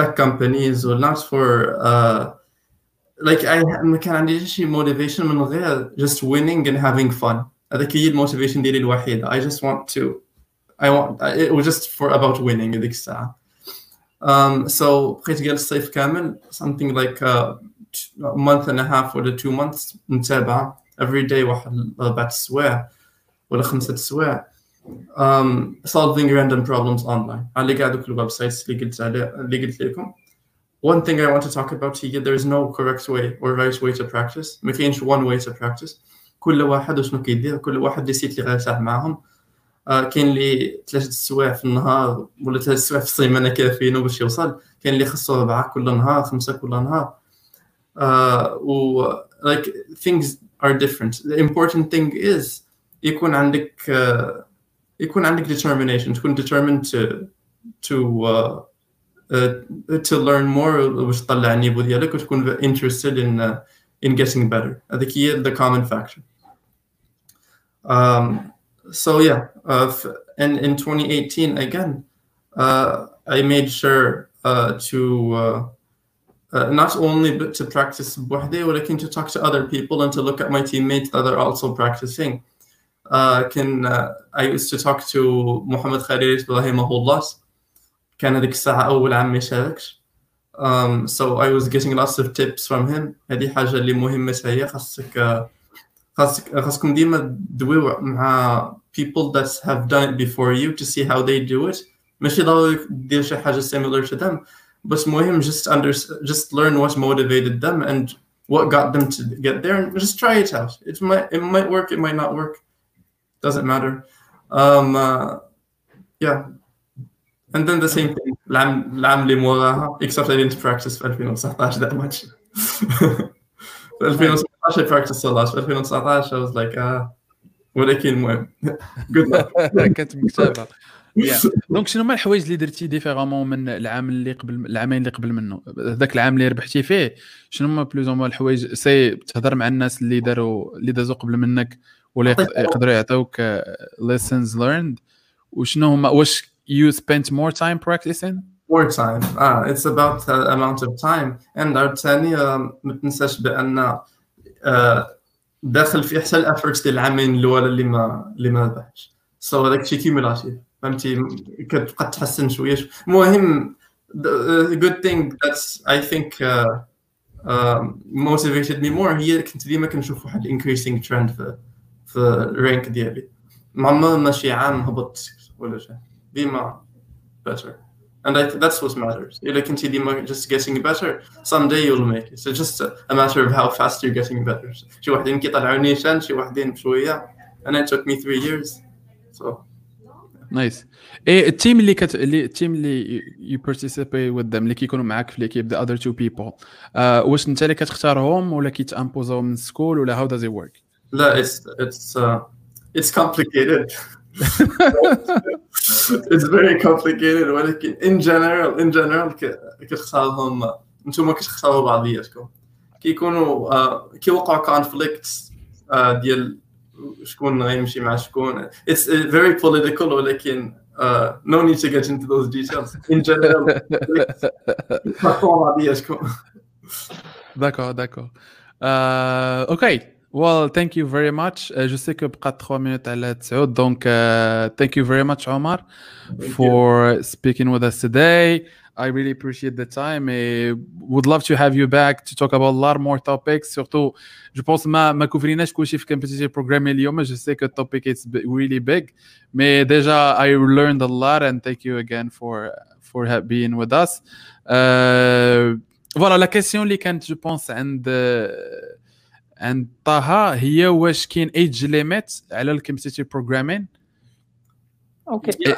tech companies or not for uh, like I ما كان عندي شي motivation من غير just winning and having fun. هذاك هي الموتيفيشن ديالي الوحيده. I just want to I want it was just for about winning هذيك الساعه. um so بقيت جالس الصيف كامل something like a month and a half or two months متابعه every day واحد اربع سوايع ولا خمسه سوايع um solving random problems online على كاع دوك الويب سايتس اللي قلت عليه اللي قلت لكم. One thing I want to talk about here, there is no correct way or right way to practice. ما كاينش one way to practice. كل واحد وشنو كيدير، كل واحد دي سيت اللي غيرتاح معاهم. آه كاين اللي ثلاثه السوايع في النهار ولا ثلاثه السوايع في السيمانه كافيين باش يوصل، كاين اللي خصو اربعه كل نهار، خمسه كل نهار. آه و like things are different. The important thing is يكون عندك uh, يكون عندك determination، تكون determined to to uh, uh, to learn more باش تطلع النيفو ديالك وتكون interested in uh, in getting better. هذيك هي the common factor. Um, so yeah, uh, and in twenty eighteen again, uh, I made sure uh, to uh, uh, not only but to practice بوحدي, ولكن to talk to other people and to look at my teammates that are also practicing. Uh, can uh, I used to talk to Muhammad Kharir رحمه الله. كان هذيك الساعة أول عام ما يشاركش. Um, so I was getting lots of tips from him. هذه حاجة اللي مهمة هي خاصك خاصك خاصكم ديما تدويو مع people that have done it before you to see how they do it. ماشي ضروري دير شي حاجة similar to them, but مهم just under just learn what motivated them and what got them to get there and just try it out. It might it might work, it might not work. Doesn't matter. Um, uh, yeah. And then the same thing. العام العام اللي موراها except I didn't practice في twenty nineteen that much. في twenty nineteen I practiced a lot. في twenty nineteen I was like ah. ولكن المهم. Good luck. كانت مكتبة. Yeah. دونك شنو هما الحوايج اللي درتي ديفيرامون من العام اللي قبل العامين اللي قبل منه؟ ذاك العام اللي ربحتي فيه شنو هما بلوز هما الحوايج سي تهضر مع الناس اللي داروا اللي دازوا قبل منك ولا يقدروا يعطوك lessons learned وشنو هما واش you spent more time practicing? More time. Ah, it's about the uh, amount of time. And our tani, ما تنساش بأن داخل في إحصاء الأفورتس ديال العامين الأول اللي ما اللي ما ربحش. So هذاك الشيء كيمولاتيف. فهمتي كتبقى تحسن شوية. المهم the good thing that's I think uh, uh, motivated me more هي كنت ديما كنشوف واحد increasing trend في في rank ديالي. ما عمر ماشي عام هبط ولا شيء. Dima better, and I th that's what matters. You can see Dima just getting better. Someday you'll make it. So just a, a matter of how fast you're getting better. شي واحدين كيطلعوني شان شي واحدين بشوية, and it took me three years. So nice. إيه التيم اللي كت اللي التيم اللي you participate with them اللي كيكونوا معاك في الكيب the other two people. Uh, واش أنت اللي كتختارهم ولا كيتامبوزاو من سكول ولا how does it work? لا it's it's uh, it's complicated. It's very complicated ولكن in general in general كتختارهم نتوما كتختاروا بعضياتكم كيكونوا كيوقعوا كونفليكتس ديال شكون غيمشي مع شكون. It's very political ولكن no need to get into those details. In general كتختاروا بعضياتكم. D'accord, d'accord. Uh, okay. Well, thank you very much. Uh, je sais que بقات trois minutes على تسعود. Donc, uh, thank you very much, Omar, for you. Speaking with us today. I really appreciate the time. I would love to have you back to talk about a lot more topics. Surtout, je pense ما ما كوفريناش كلشي في competitive programming اليوم. Je sais que the topic is really big. Mais déjà, I learned a lot, and thank you again for for being with us. Uh, voilà, la question اللي كانت, je pense, and uh, And طه هي واش كاين ايج ليميت على الكومبيتيتيف بروغرامين؟ اوكي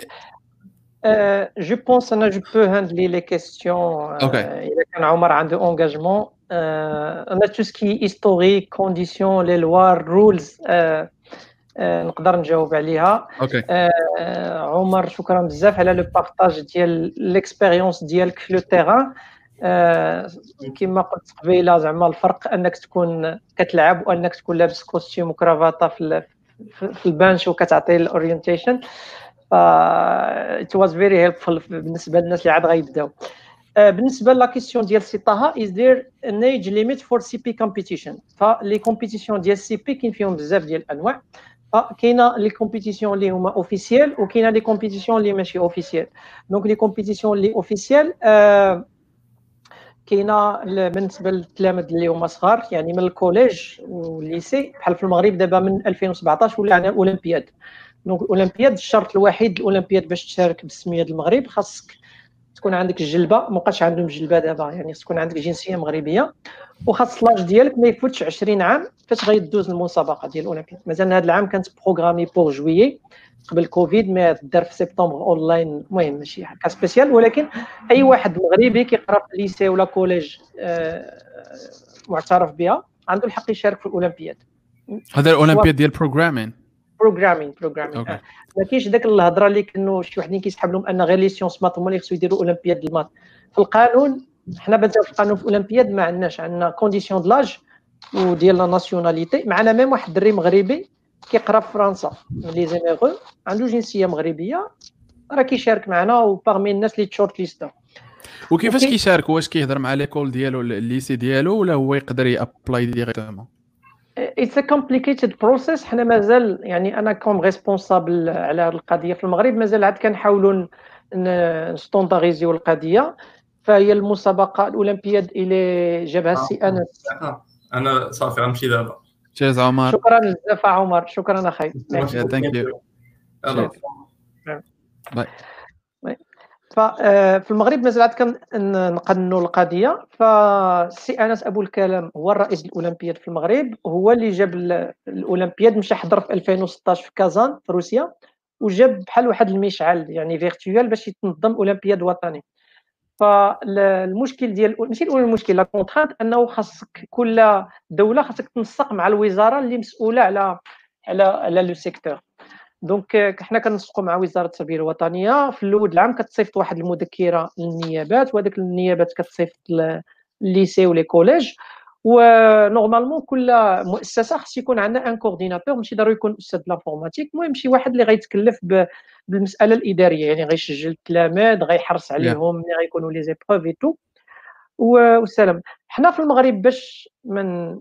جو بونس انا جو بو هاندلي لي كيستيون اذا كان عمر عنده اونجاجمون انا تو سكي هيستوريك كونديسيون لي لوا رولز نقدر نجاوب عليها. عمر شكرا بزاف على لو بارطاج ديال ليكسبيريونس ديالك في لو تيران. آه كما قلت قبيله زعما الفرق انك تكون كتلعب وانك تكون لابس كوستيم وكرافاطه في في البانش وكتعطي الاورينتيشن. ف ات واز فيري هيلبفول بالنسبه للناس اللي عاد غيبداو. آه بالنسبه لا كيسيون ديال سي طه از دير ان ايج ليميت فور سي بي كومبيتيشن. فلي كومبيتيشن ديال سي بي كاين فيهم بزاف ديال الانواع. كاينه لي كومبيتيسيون اللي هما اوفيسيال وكاينه لي كومبيتيسيون اللي ماشي اوفيسيال. دونك لي كومبيتيسيون اللي اوفيسيال آه كاينه بالنسبه للتلاميذ اللي هما صغار يعني من الكوليج والليسي بحال في المغرب دابا من ألفين وسبعطاش ولا على الاولمبياد. دونك الاولمبياد الشرط الوحيد الاولمبياد باش تشارك بالسميه ديال المغرب خاصك تكون عندك الجلبه. مابقاش عندهم الجلبه دابا يعني تكون عندك جنسيه مغربيه وخاص لاج ديالك ما يفوتش عشرين عام فاش غيدوز المسابقه ديال الاولمبياد. مثلا هذا العام كانت بروغرامي بور جويي قبل كوفيد ما دار في سبتمبر اونلاين. المهم ماشي حاجه سبيسيال ولكن اي واحد مغربي كيقرا في ليسي ولا كوليج آه معترف بها عنده الحق يشارك في الاولمبياد. هذا الاولمبياد ديال بروغرامين بروغرامين بروغرامين ما كاينش داك الهضره اللي كانوا شي وحدين كيسحب لهم ان غير لي سيونس مات هما اللي خصو يديروا اولمبياد ديال المات. في القانون حنا بدا في القانون في الاولمبياد ما عندناش عندنا كونديسيون دلاج وديال لا ناسيوناليتي. معنا ميم واحد الدري مغربي كيقرا في فرنسا من لي زيميغو عنده جنسيه مغربيه راه كيشارك معنا وبارمي الناس اللي تشورت ليستا. وكيفاش كيشارك؟ واش كيهضر مع ليكول ديالو الليسي ديالو ولا هو يقدر يابلاي ديريكتومون؟ It's a complicated process. حنا مازال يعني انا كوم ريسبونسابل على هذه القضيه في المغرب مازال عاد كنحاولوا نستاندارديزيو القضيه. فهي المسابقه الاولمبياد اللي جابها السي انس. انا صافي غنمشي دابا. تشيرز عمر. شكرا بزاف عمر، شكرا اخي. ثانك يو. باي. ففي المغرب مازال عاد كنقنوا القضيه. فالسي انس ابو الكلام هو الرئيس الاولمبياد في المغرب، هو اللي جاب الاولمبياد، مشى حضر في ألفين وستطاش في كازان في روسيا، وجاب بحال واحد المشعل يعني فيرتوال باش يتنظم اولمبياد وطني. فالمشكل ديال ماشي الاول المشكل لا كونترانت انه خاصك كل دوله خاصك تنسق مع الوزاره اللي مسؤوله على على على لو سيكتور. دونك حنا كنسقوا مع وزاره التربيه الوطنيه في الاول العام كتصيفط واحد المذكره للنيابات، وهذيك النيابات كتصيفط الليسي ولي كوليج، ونورمالمون كل مؤسسه خص يكون عندنا ان كورديناتور، ماشي ضروري يكون استاذ لافورماتيك، المهم شي واحد اللي غيتكلف بالمساله الاداريه، يعني غيسجل التلاميذ غيحرص عليهم ملي غيكونوا لي زيبروف اي تو وسلام. حنا في المغرب باش ما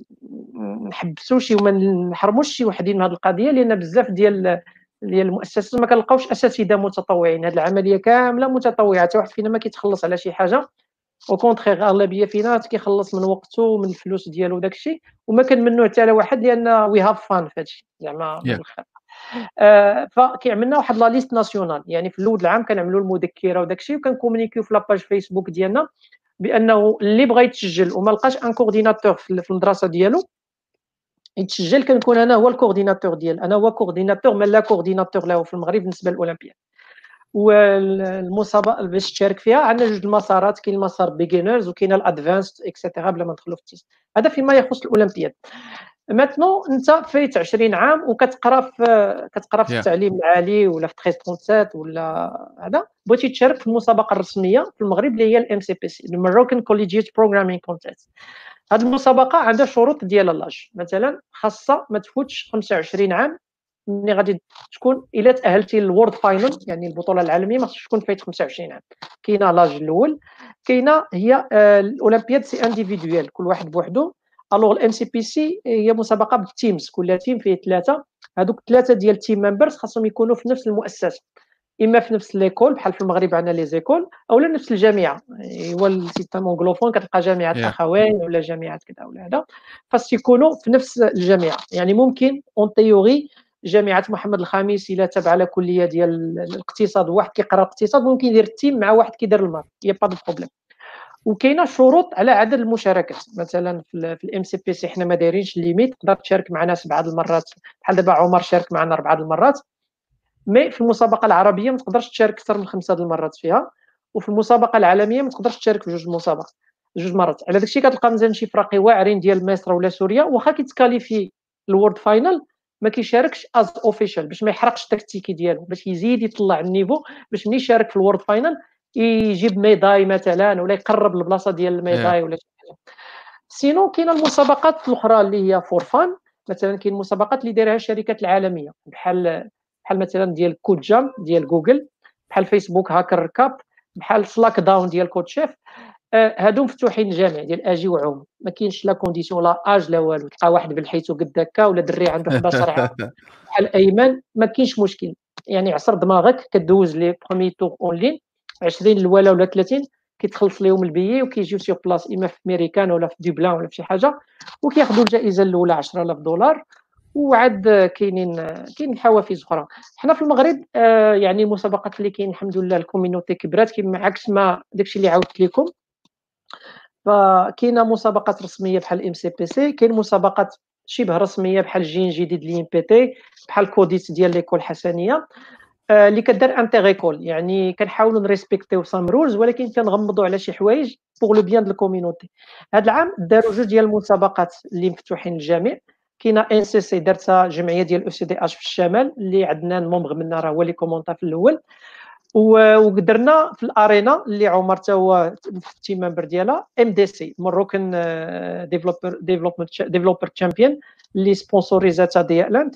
نحبسوش وما نحرموش شي وحدين من هذه القضيه، لان بزاف ديال ديال المؤسسات ما كنلقاوش اساتذه متطوعين، هذه العمليه كامله متطوعه، حتى واحد فينا ما كيتخلص على شي حاجه، او كونترير اغلبيه فينا كيخلص من وقته ومن الفلوس ديالو داكشي، وما كنمنوه حتى على واحد لان وي هاف فان في هادشي زعما بالخير. آه فكيعملنا واحد لا ليست ناسيونال، يعني في الاول العام كنعملوا المذكره وداكشي، وكنكومونيكيو في لاباج فيسبوك ديالنا بانه اللي بغى يتسجل وما لقاش ان كورديناتور في المدرسه ديالو يتسجل، كنكون انا هو الكورديناتور ديال انا هو كورديناتور من لا كورديناتور له في المغرب بالنسبه للاولمبياد. والمسابقه باش تشارك فيها عندنا جوج المسارات، كاين المسار بيجينرز وكاين الادفانس اكسيتيرا، بلا ما ندخلو في التيست. هذا فيما يخص الاولمبياد. ماتنو انت فايت عشرين عام وكتقرا في كتقرا في yeah. التعليم العالي ولا في تلتاش سبعة وثلاثين ولا هذا، بغيتي تشارك في المسابقه الرسميه في المغرب اللي هي الام سي بي سي المروكان كوليجيت بروغرامين كونتيست. هذه المسابقه عندها شروط ديال اللاج، مثلا خاصه ما تفوتش خمسة وعشرين عام ملي غادي تكون، الا تاهلتي للورد فاينل يعني البطوله العالميه ما خصكش تكون فايت خمسة وعشرين عام. كاينه لاج الاول، كاينه هي الاولمبياد سي انديفيدويال كل واحد بوحدو. الوغ الام سي بي سي هي مسابقه بالتيمز، كل تيم فيه ثلاثه، هذوك ثلاثه ديال تيم ممبرز خاصهم يكونوا في نفس المؤسسه، اما في نفس ليكول بحال في المغرب عندنا لي زيكول، اولا نفس الجامعه، هو السيستم اونغلوفون كتلقى جامعه الاخوين ولا جامعه كذا ولا هذا، خاص يكونوا في نفس الجامعه. يعني ممكن اون تيوري جامعه محمد الخامس الا تابعه على كليه ديال الاقتصاد وواحد كيقرا الاقتصاد ممكن يدير التيم مع واحد كيدير الماط، يا با دو بروبليم. وكاينه شروط على عدد المشاركات، مثلا في الام سي بي سي حنا ما دايرينش ليميت، تقدر تشارك معنا سبعه المرات بحال دابا عمر شارك معنا اربعه المرات، مي في المسابقه العربيه ما تقدرش تشارك اكثر من خمسه المرات فيها، وفي المسابقه العالميه ما تقدرش تشارك في جوج المسابقات جوج مرات. على داكشي كتلقى مزال شي فراقي واعرين ديال مصر ولا سوريا واخا كيتكاليفي الورد فاينل ما كيشاركش از اوفيشال باش ما يحرقش التكتيكي ديالو، باش يزيد يطلع النيفو، باش ملي يشارك في الورد فاينل يجيب ميداي مثلا ولا يقرب البلاصه ديال الميداي ولا شي حاجه. سينو كاينه المسابقات الاخرى اللي هي فور فان، مثلا كاين المسابقات اللي دايرها الشركات العالميه بحال بحال مثلا ديال كود جام ديال جوجل، بحال فيسبوك هاكر كاب، بحال سلاك داون ديال كود شيف. آه هادو مفتوحين الجامع ديال اجي وعوم، ما كاينش لا كونديسيون لا اج لا والو، تلقى واحد بالحيتو قد هكا ولا دري عنده حداش عام بحال ايمن ما كاينش مشكل، يعني عصر دماغك كدوز لي برومي تور اون لين عشرين الولا ولا ثلاثين كيتخلص لهم البيي وكيجيو سيغ بلاص، اما في ميريكان ولا في دوبلان ولا في شي حاجه، وكياخذوا الجائزه الاولى عشرة آلاف دولار، وعاد كاينين كاين حوافز اخرى. حنا في المغرب آه يعني المسابقات اللي كاين الحمد لله الكوميونيتي كبرات، كيما عكس ما داكشي اللي عاودت لكم. فكاينه مسابقات رسميه بحال الام سي بي سي، كاين مسابقات شبه رسميه بحال الجين جديد لي ام بي تي، بحال كوديت ديال ليكول الحسنيه اللي كدار انتيغيكول، يعني كنحاولوا نريسبكتيو سام رولز ولكن كنغمضوا على شي حوايج بوغ لو بيان د الكوميونيتي. هذا العام داروا جوج ديال المسابقات اللي مفتوحين للجميع، كاينه ان سي سي دارتها جمعيه ديال او سي دي اش في الشمال اللي عندنا الممبر منها راه هو اللي كومونطا في الاول، وقدرنا في الارينا اللي عمر حتى هو تيم ممبر ديالها ام دي سي مروكن ديفلوبر ديفلوبمنت ديفلوبر تشامبيون اللي سبونسوريزاتها ديال لاند.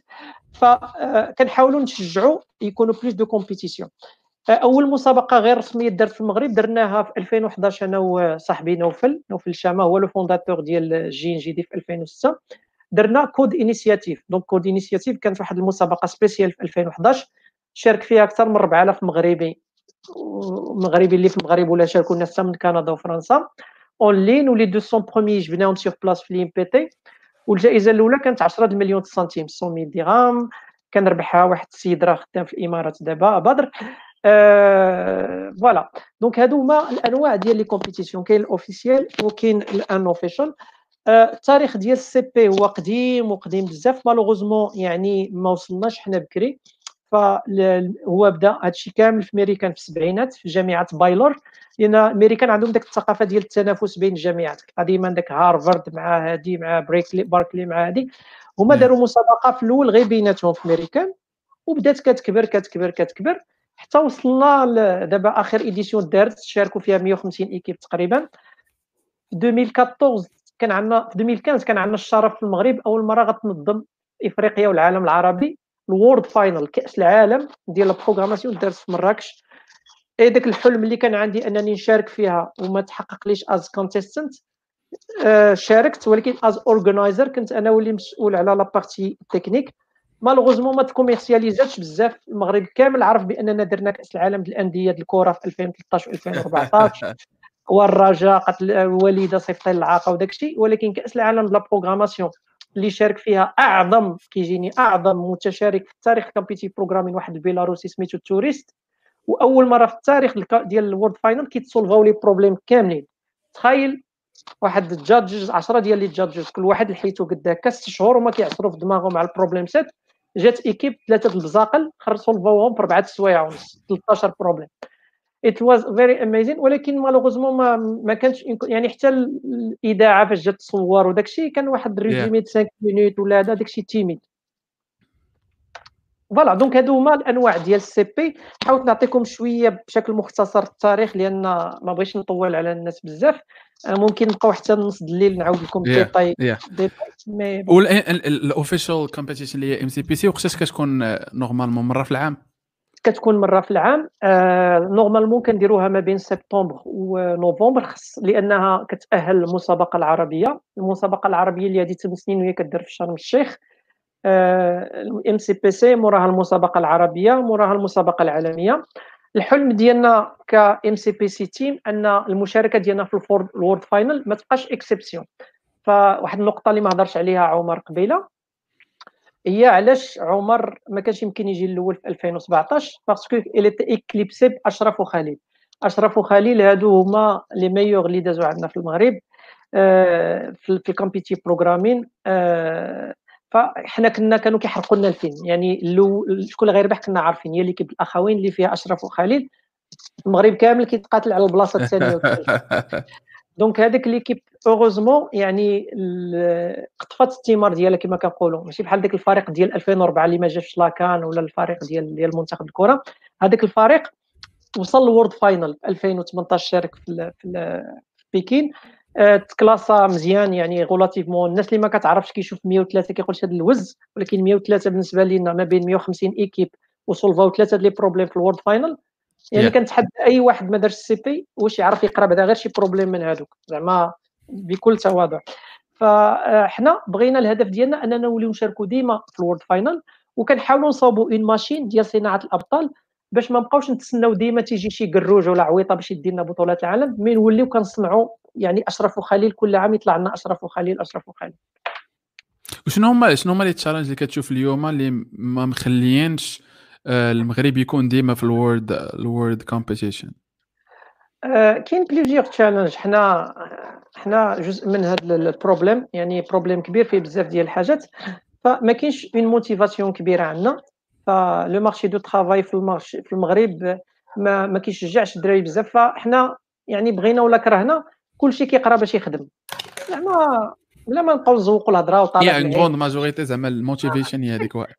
فكنحاولوا نشجعوا يكونوا بلوس دو كومبيتيسيون. اول مسابقه غير رسميه دارت في المغرب درناها في ألفين وحداش انا وصاحبي نوفل نوفل الشامه، هو لو فونداتور ديال جي ان جي دي، في ألفين وستة درنا كود انيسياتيف. دونك كود انيسياتيف كانت واحد المسابقه سبيسيال في ألفين وحداش شارك فيها اكثر من أربعة آلاف مغربي مغربي اللي في المغرب، ولا شاركوا الناس حتى من كندا وفرنسا اون لين، ولي مئتين بروميي جبناهم سيغ بلاص في الام بي تي، والجائزه الاولى كانت عشرة مليون سنتيم مئة درهم كنربحها واحد السيد راه خدام في الامارات دابا بدر. فوالا أه... دونك هادو هما الانواع ديال لي كومبيتيسيون، كاين الاوفيسيال وكاين الان اوفيشال. أه... التاريخ ديال السي بي هو قديم وقديم بزاف، مالوغوزمون يعني ما وصلناش حنا بكري، فهو بدا هادشي كامل في ميريكان في السبعينات في جامعه بايلور، لان ميريكان عندهم داك الثقافه ديال التنافس بين الجامعات، ديما داك هارفارد مع هادي مع بريكلي باركلي مع هادي، هما داروا مسابقه في الاول غير بيناتهم في ميريكان، وبدات كتكبر كتكبر كتكبر حتى وصلنا ل... دابا اخر ايديسيون دارت شاركوا فيها مئة وخمسين ايكيب تقريبا. في ألفين وأربعطاش كان عندنا، في ألفين وخمسطاش كان عندنا الشرف في المغرب اول مره غتنظم افريقيا والعالم العربي الورد فاينل، كاس العالم ديال البروغراماسيون دارت في مراكش. اي داك الحلم اللي كان عندي انني نشارك فيها وما تحقق ليش از كونتيستنت، آه شاركت ولكن از اورغانايزر كنت انا هو اللي مسؤول على لابارتي تكنيك. مالوغوزمون ما تكوميرسياليزاتش بزاف، المغرب كامل عرف باننا درنا كاس العالم للانديه ديال الكره في ألفين وثلاطاش و ألفين وأربعطاش والرجاء قتل الوليده صيفطي العاقه وداكشي، ولكن كاس العالم ديال البروغراماسيون اللي شارك فيها اعظم كيجيني اعظم متشارك في التاريخ كومبيتي بروغرامين واحد البيلاروسي سميتو توريست، واول مره في التاريخ ديال الورد فاينل كيتسولفاو لي بروبليم كاملين. تخيل واحد الجادجز عشرة ديال لي جادجز كل واحد لحيتو قد هكا ست شهور وما كيعصروا في دماغهم مع البروبليم سيت، جات ايكيب ثلاثه البزاقل خرصوا لفوهم في أربعة سوايع ونص ثلاطاش بروبليم. ات واز فيري اميزين، ولكن مالوغوزمون ما, ما كانش يعني حتى الاذاعه فاش جات تصور وداك الشيء كان واحد ريزومي yeah. خمسة مينوت ولا هذا داك الشيء تيميد. فوالا دونك هادو هما الانواع ديال السي بي. حاولت نعطيكم شويه بشكل مختصر التاريخ لان ما بغيتش نطول على الناس بزاف، ممكن نبقاو حتى نص الليل نعاود لكم ديطاي ديطاي. مي الاوفيشال كومبيتيشن اللي هي ام سي بي سي وخصها كتكون نورمالمون مره في العام، كتكون مره في العام آه، نورمالمون كنديروها ما بين سبتمبر ونوفمبر خص، لانها كتاهل المسابقه العربيه. المسابقه العربيه اللي هذه ثمان سنين وهي كدار في شرم الشيخ. الام سي بي سي موراها المسابقه العربيه، موراها المسابقه العالميه. الحلم ديالنا ك ام سي بي سي تيم ان المشاركه ديالنا في الورد فاينل ما تبقاش اكسبسيون. فواحد النقطه اللي ما هضرش عليها عمر قبيله هي علاش عمر ما كانش يمكن يجي الاول في ألفين وسبعطاش، باسكو ايليت اكليبسي باشرف وخليل. اشرف وخليل هادو هما لي ميور اللي دازو عندنا في المغرب آه في الكومبيتي بروغرامين. آه فحنا كنا كانوا كيحرقوا لنا الفيلم، يعني لو شكون اللي غيربح كنا عارفين، هي ليكيب الاخوين اللي فيها اشرف وخليل، المغرب كامل كيتقاتل على البلاصه الثانيه والثالثه. دونك هذيك ليكيب اوغوزمون يعني قطفات الثمار ديالها كما كنقولوا، ماشي بحال داك الفريق ديال ألفين وأربعة اللي ما جاش لاكان ولا الفريق ديال ديال منتخب الكره. هذاك الفريق وصل للورد فاينل ألفين وثمنطاش شارك في في بكين، تكلاسا مزيان يعني غولاتيفمون. الناس اللي ما كتعرفش كيشوف مئة وثلاثة كيقولش هذا الوز، ولكن مئة وثلاثة بالنسبه لينا ما بين مئة وخمسين ايكيب وصلوا ثلاثه لي بروبليم في الورد فاينل، يعني yeah. كنتحدى اي واحد ما دارش السي بي واش يعرف يقرا بعدا غير شي بروبليم من هذوك زعما بكل تواضع. فاحنا بغينا الهدف ديالنا اننا نوليو نشاركوا ديما في الورد فاينل، وكنحاولوا نصاوبوا اون ماشين ديال صناعه الابطال باش ما نبقاوش نتسناو ديما تيجي شي كروج ولا عويطه باش يدير لنا بطولات العالم، مي نوليو كنصنعوا يعني اشرف وخليل كل عام يطلع لنا اشرف وخليل اشرف وخليل. وشنو هما شنو هما لي تشالنج اللي كتشوف اليوم اللي ما مخليينش المغرب يكون ديما في الورد الورد كومبيتيشن؟ كاين بليزيور تشالنج، حنا حنا جزء من هذا البروبليم، يعني بروبليم كبير فيه بزاف ديال الحاجات، فما كاينش اون موتيفاسيون كبيره عندنا. فلو مارشي دو طرافاي في في المغرب ما ما كيشجعش الدراري بزاف، فحنا يعني بغينا ولا كرهنا كلشي كيقرا باش يخدم، زعما بلا ما نبقاو نزوقوا الهضره وطالع. يا اون غوند ماجوريتي زعما الموتيفيشن هي هذيك، واحد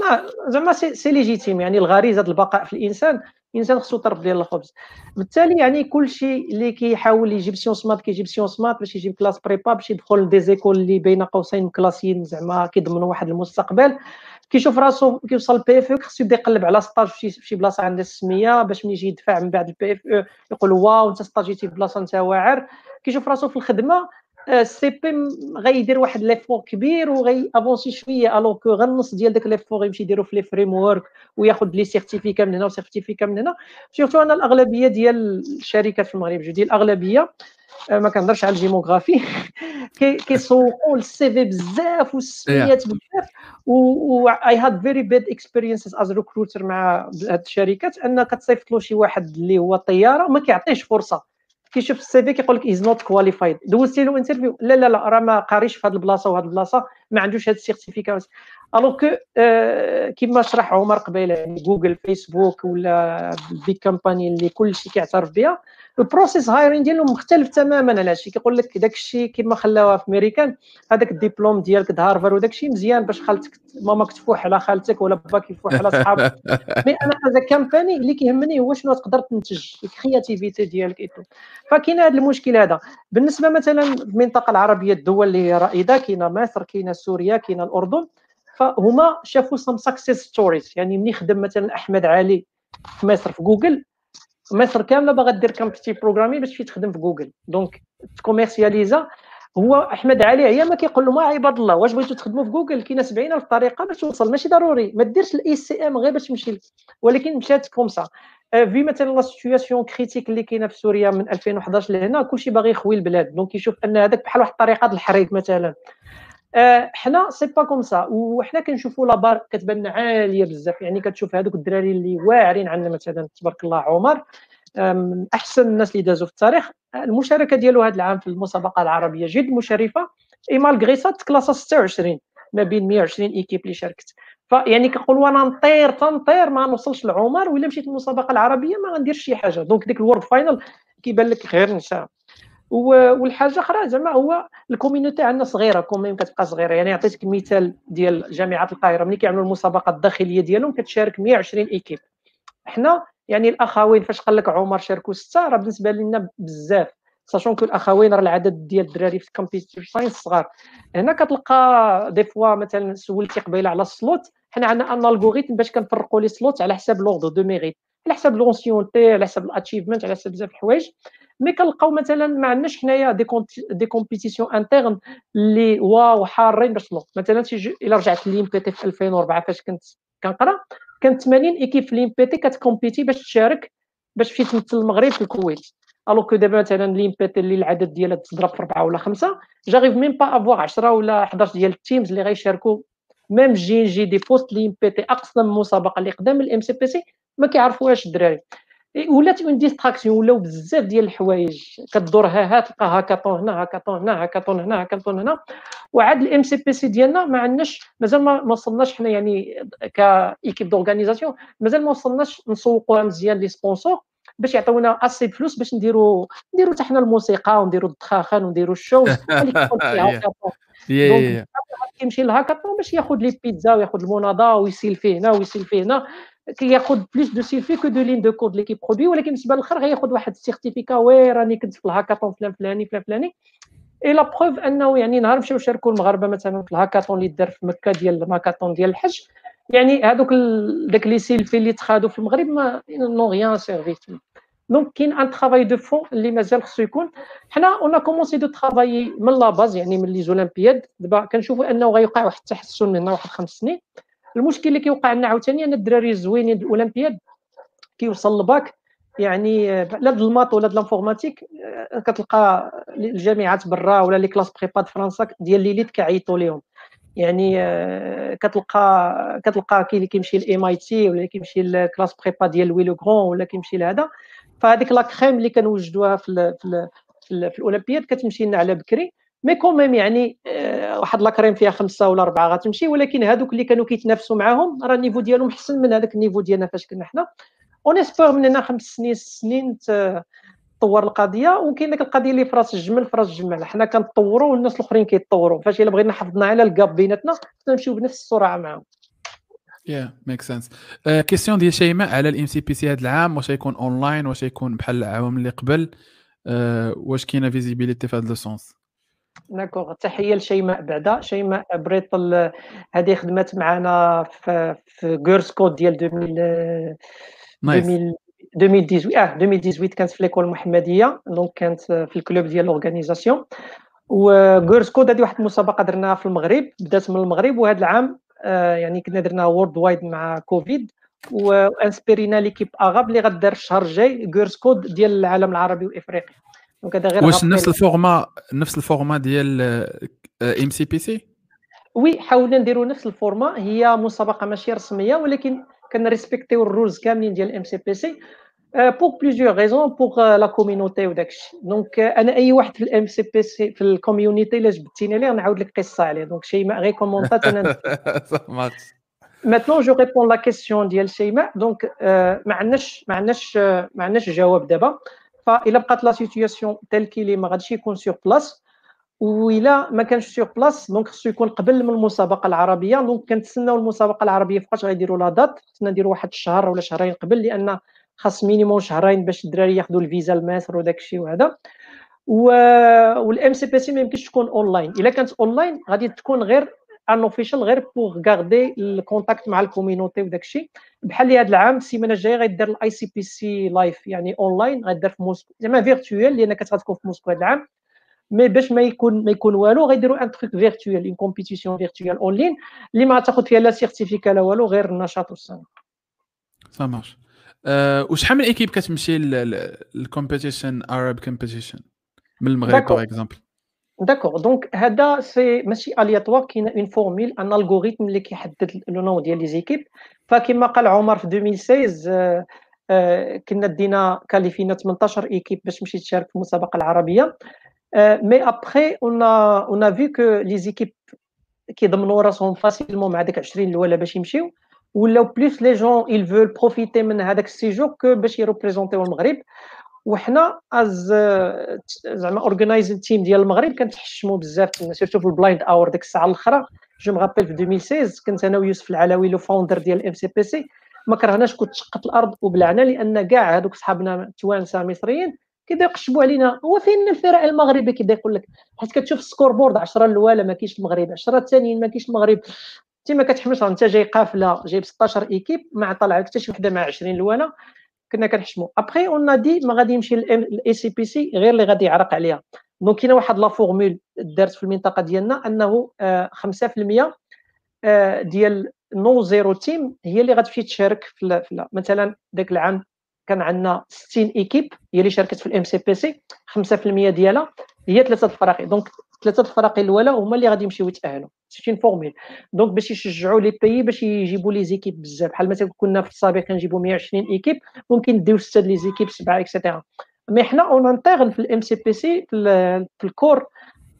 لا زعما سي ليجيتيم، يعني الغريزه البقاء في الانسان الانسان خصو طرف ديال الخبز. بالتالي يعني كلشي اللي كيحاول يجيب سيونس مات كيجيب سيونس مات باش يجيب كلاس بريبا باش يدخل ديزيكول اللي بين قوسين كلاسيين زعما كيضمنوا واحد المستقبل. كيشوف راسو كيوصل البي اف او خصو يبدا يقلب على ستاج في شي بلاصه عندها السميه باش ملي يجي يدفع من بعد البي اف او يقول واو انت ستاجيتي في بلاصه انت واعر. كيشوف راسو في الخدمه السي بي غيدير واحد ليفور كبير وغي افونسي شويه الوغ كو غير النص ديال داك ليفور يمشي يديرو في لي فريم وورك وياخذ لي سيرتيفيكا من هنا وسيرتيفيكا من هنا. سيرتو انا الاغلبيه ديال الشركات في المغرب جديد الاغلبيه ما كنهضرش على الجيموغرافي كيسوقوا السي في بزاف والسميات بزاف. و اي هاد فيري باد اكسبيرينسز از ريكروتر مع هاد الشركات ان كتصيفط له شي واحد اللي هو طياره ما كيعطيهش فرصه كيشوف السي في كيقول لك از نوت كواليفايد. دوزتي له انترفيو لا لا لا راه ما قاريش في هذه البلاصه وهذه البلاصه ما عندوش هاد السيرتيفيكات. الوغ كو كما شرح عمر قبيله يعني جوجل فيسبوك ولا البيج كومباني اللي كلشي كيعترف بها البروسيس هايرين ديالهم مختلف تماما على هادشي. كيقول لك داكشي كما خلاوها في امريكان هذاك الدبلوم ديالك دهارفر وداكشي مزيان باش خالتك ماماك تفوح على خالتك ولا باك يفوح على صحابك. مي انا هذا كامباني اللي كيهمني هو شنو تقدر تنتج الكرياتيفيتي ديالك ايتو. فكاين هذا المشكل هذا بالنسبه مثلا المنطقه العربيه الدول اللي هي رائده كاينه مصر كاينه سوريا كاينه الاردن. فهما شافوا سام ساكسيس ستوريز يعني ملي خدم مثلا احمد علي في مصر في جوجل مصر كامله باغا دير كامبيتي بروغرامي باش تخدم في جوجل دونك تكوميرسياليزا. هو احمد علي عيا كيقول لهم عباد الله واش بغيتوا تخدموا في جوجل كاينه سبعين ألف طريقه باش توصل ماشي ضروري ما ديرش الاي سي ام غير باش تمشي. ولكن مشات كومسا في مثلا لا سيتوياسيون كريتيك اللي كاينه في سوريا من ألفين وحداش لهنا كلشي باغي يخوي البلاد دونك يشوف ان هذاك بحال واحد الطريقه ديال الحريق مثلا. أه حنا سي با كوم سا وحنا كنشوفوا لا بار كتبان عاليه بزاف يعني كتشوف هذوك الدراري اللي واعرين عندنا مثلا تبارك الله عمر من احسن الناس اللي دازوا في التاريخ. المشاركه ديالو هذا العام في المسابقه العربيه جد مشرفه اي مالغري سا تكلاسا ستة وعشرين ما بين مية وعشرين ايكيب اللي شاركت. فيعني كنقولوا انا نطير تنطير ما نوصلش لعمر ولا مشيت المسابقه العربيه ما غنديرش شي حاجه دونك ديك الورد فاينل كيبان لك غير نساء. والحاجه اخرى زعما هو الكوميونيتي عندنا صغيره كوميم كتبقى صغيره يعني عطيتك مثال ديال جامعه القاهره ملي كيعملوا المسابقه الداخليه ديالهم كتشارك مية وعشرين ايكيب. حنا يعني الاخوين فاش قال لك عمر شاركوا سته راه بالنسبه لنا بزاف ساشون كو الاخوين راه العدد ديال الدراري في الكومبيتيتيف ساينس صغار. هنا كتلقى دي فوا مثلا سولتي قبيله على السلوت حنا عندنا ان الغوريثم باش كنفرقوا لي سلوت على حساب لوردو دو ميريت على حساب لونسيونتي على حساب الاتشيفمنت على حساب بزاف الحوايج. مي كنلقاو مثلا ما عندناش حنايا دي دي كومبيتيسيون انترن اللي واو حارين باش نوصلوا مثلا شي الا رجعت ليم بي تي في ألفين وأربعة فاش كنت كنقرا كانت ثمانين ايكيب في ليم بي تي كتكومبيتي باش تشارك باش تمشي تمثل المغرب في الكويت. الو كو دابا مثلا ليم بي تي اللي العدد ديالها تضرب في أربعة ولا خمسة جاريف ميم با افوار عشرة ولا حداش ديال التيمز اللي غيشاركوا ميم جي جي دي بوست ليم بي تي اقصى مسابقه اللي قدام الام سي بي سي ما كيعرفوهاش الدراري. ولات اون ديستراكسيون ولاو بزاف ديال الحوايج كدور ها ها تلقى هاكاطون هنا هاكاطون هنا هاكاطون هنا هاكاطون هنا. وعاد الام سي بي سي ديالنا ما عندناش مازال ما وصلناش حنا يعني كايكيب دورغانيزاسيون مازال ما وصلناش نسوقوها مزيان لي سبونسور باش يعطيونا اسي فلوس باش نديرو نديرو حتى حنا الموسيقى ونديرو الدخاخان ونديرو الشوز دونك كيمشي للهاكاطون باش ياخذ لي بيتزا وياخذ المناضه ويسيل فيه هنا ويسيل فيه هنا كياخذ بليس دو سيلفي كو دو لين دو كود اللي كيبرودوي. ولكن بالنسبه للاخر غياخذ واحد السيرتيفيكا وي راني كنت في الهاكاطون فلان فلاني فلان فلاني. اي لا بروف انه يعني نهار مشاو شاركوا المغاربه مثلا في الهاكاطون اللي دار في مكه ديال الماكاطون ديال الحج يعني هذوك داك لي سيلفي اللي تخادو في المغرب ما نو ريان سيرفيت. دونك كاين ان ترافاي دو فون اللي مازال خصو يكون. حنا اون كومونسي دو ترافاي من لا باز يعني من لي زولمبياد دابا كنشوفوا انه غيوقع واحد التحسن من هنا واحد خمس سنين. المشكل اللي كيوقع عندنا عاوتاني ان الدراري الزوينين د الاولمبياد كيوصل الباك يعني لا د الماط ولا د لانفورماتيك كتلقى الجامعات برا ولا لي كلاس بريبا د فرنسا ديال ليليت كيعيطوا ليهم يعني كتلقى كتلقى كاين اللي كيمشي لام اي تي ولا كيمشي لكلاس بريبا ديال لوي لو غرون ولا كيمشي لهذا. فهذيك لا كريم اللي كنوجدوها في ال في ال في, ال في الاولمبياد كتمشي لنا على بكري مي كوميم يعني واحد لاكريم فيها خمسه ولا اربعه غتمشي. ولكن هذوك اللي كانوا كيتنافسوا معاهم راه النيفو ديالهم احسن من هذاك النيفو ديالنا فاش كنا حنا. اون اسبور من هنا خمس سنين سنين تطور القضيه وكاين ديك القضيه اللي في راس الجمل في راس الجمل حنا كنطوروا والناس الاخرين كيتطوروا. فاش الا بغينا حافظنا على الكاب بيناتنا خصنا نمشيو بنفس السرعه معاهم. يا ميك سنس. كيستيون ديال شيماء على الام سي بي سي هذا العام، واش غيكون اونلاين، واش غيكون بحال العوام اللي قبل، أه واش كاينه فيزيبيليتي في هذا لو سونس؟ داكوغ، تحيه لشيماء. بعدا شيماء بريطل هذه خدمات معنا في في غيرس كود ديال ألفين وثمانطاش اه ألفين وثمانطاش كانت في ليكول المحمديه، دونك كانت في الكلوب ديال لورغانيزاسيون. وغيرس كود هذه واحد المسابقه درناها في المغرب، بدات من المغرب، وهذا العام آه يعني كنا درنا وورد وايد مع كوفيد، وانسبيرينا ليكيب اغاب اللي غدار الشهر الجاي غيرس كود ديال العالم العربي وافريقيا. دونك هذا غير واش نفس الفورما نفس الفورما ديال ام سي بي سي؟ وي، حاولنا نديروا نفس الفورما، هي مسابقه ماشي رسميه ولكن كنريسبكتيو الرولز كاملين ديال ام سي بي سي بوغ بليزيور ريزون، بوغ لا كوميونيتي وداكشي. دونك انا اي واحد في الام سي بي سي في الكوميونيتي الا جبتيني ليه نعاود لك قصه عليه. دونك شيماء ريكومونطات انا صافي. maintenant je réponds la question ديال شيماء. دونك ما عندناش ما عندناش ما عندناش الجواب دابا، فالا بقات لا سيتوياسيون تال كي لي ما غاديش يكون سور بلاص، وإلا ما كانش سور بلاص دونك خصو يكون قبل من المسابقه العربيه. دونك كنتسناو المسابقه العربيه فاش غيديروا لا دات، خصنا نديروا واحد الشهر ولا شهرين قبل، لان خاص مينيموم شهرين باش الدراري ياخذوا الفيزا لمصر وداك الشيء. وهذا والام سي بي سي ما يمكنش تكون اونلاين. الا كانت اونلاين غادي تكون غير ان اوفيشال، غير بوغ غاردي الكونتاكت مع الكوميونيتي وداك الشيء. بحال هذا العام السيمانه الجايه غيدير الاي سي بي سي لايف، يعني اونلاين غيدير في موسكو، زعما فيرتوال، لان كانت غتكون في موسكو هذا العام. مي باش ما يكون ما يكون والو غيديروا ان تروك فيرتوال، اون كومبيتيسيون فيرتوال اونلاين اللي ما تاخذ فيها لا سيرتيفيكا لا والو، غير النشاط والسنه. سا مارش. أه وشحال من ايكيب كتمشي للكومبيتيشن عرب كومبيتيشن من المغرب باغ اكزومبل؟ داكوغ، دونك هذا سي ماشي الياتوار، كاينه اون فورمول ان الغوريثم اللي كيحدد لو نون ديال لي زيكيب. فكما قال عمر في ألفين وستطاش آه آه كنا دينا كاليفينا ثمنطاش ايكيب باش تمشي تشارك في المسابقه العربيه. آه مي ابخي اون اون فيو كو لي زيكيب كيضمنوا راسهم فاسيلمون مع داك عشرين الاولى باش يمشيو، ولاو بلوس لي جون يل فول بروفيتي من هذاك السيجور كو باش يريبريزونطيو المغرب. وحنا از زعما اورغانايزين تيم ديال المغرب كنتحشموا بزاف، سيرتو في البلايند اور ديك الساعه الاخرى. جو مغابيل في ألفين وستطاش كنت انا ويوسف العلوي لو فاوندر ديال ام سي بي سي، ما كرهناش، كنت شقت الارض وبلعنا، لان كاع هذوك صحابنا التوانسه مصريين كيبداو يقشبوا علينا، هو فين الفرق المغربي؟ كيبدا يقول لك، حيت كتشوف السكور بورد عشرة الاولى ما كاينش المغرب، عشرة الثانيين ما كاينش المغرب. انت ما كتحمش، انت جاي قافله جايب ستطاش ايكيب، ما طلعك حتى شي وحده مع عشرين الاولى، كنا كنحشموا. ابخي اون ادي ما غادي يمشي الاي سي بي سي غير اللي غادي يعرق عليها. دونك كاينه واحد لا فورمول دارت في المنطقه ديالنا، انه خمسة بالمية ديال نو زيرو تيم هي اللي غتمشي تشارك في, في مثلا ذاك العام كان عندنا ستين ايكيب هي اللي شاركت في الام سي بي سي، خمسة بالمية ديالها هي ثلاثه الفراقي. دونك ثلاثه الفراقي الاولى هما اللي غادي يمشيو يتاهلوا. شفتي الفورمول، دونك باش يشجعوا لي بيي باش يجيبوا لي زيكيب بزاف. بحال مثلا كنا في السابق كنجيبوا مية وعشرين ايكيب، ممكن نديو سته لي زيكيب، سبعه اكسيتيرا. مي حنا اون انترن في الام سي بي سي في الكور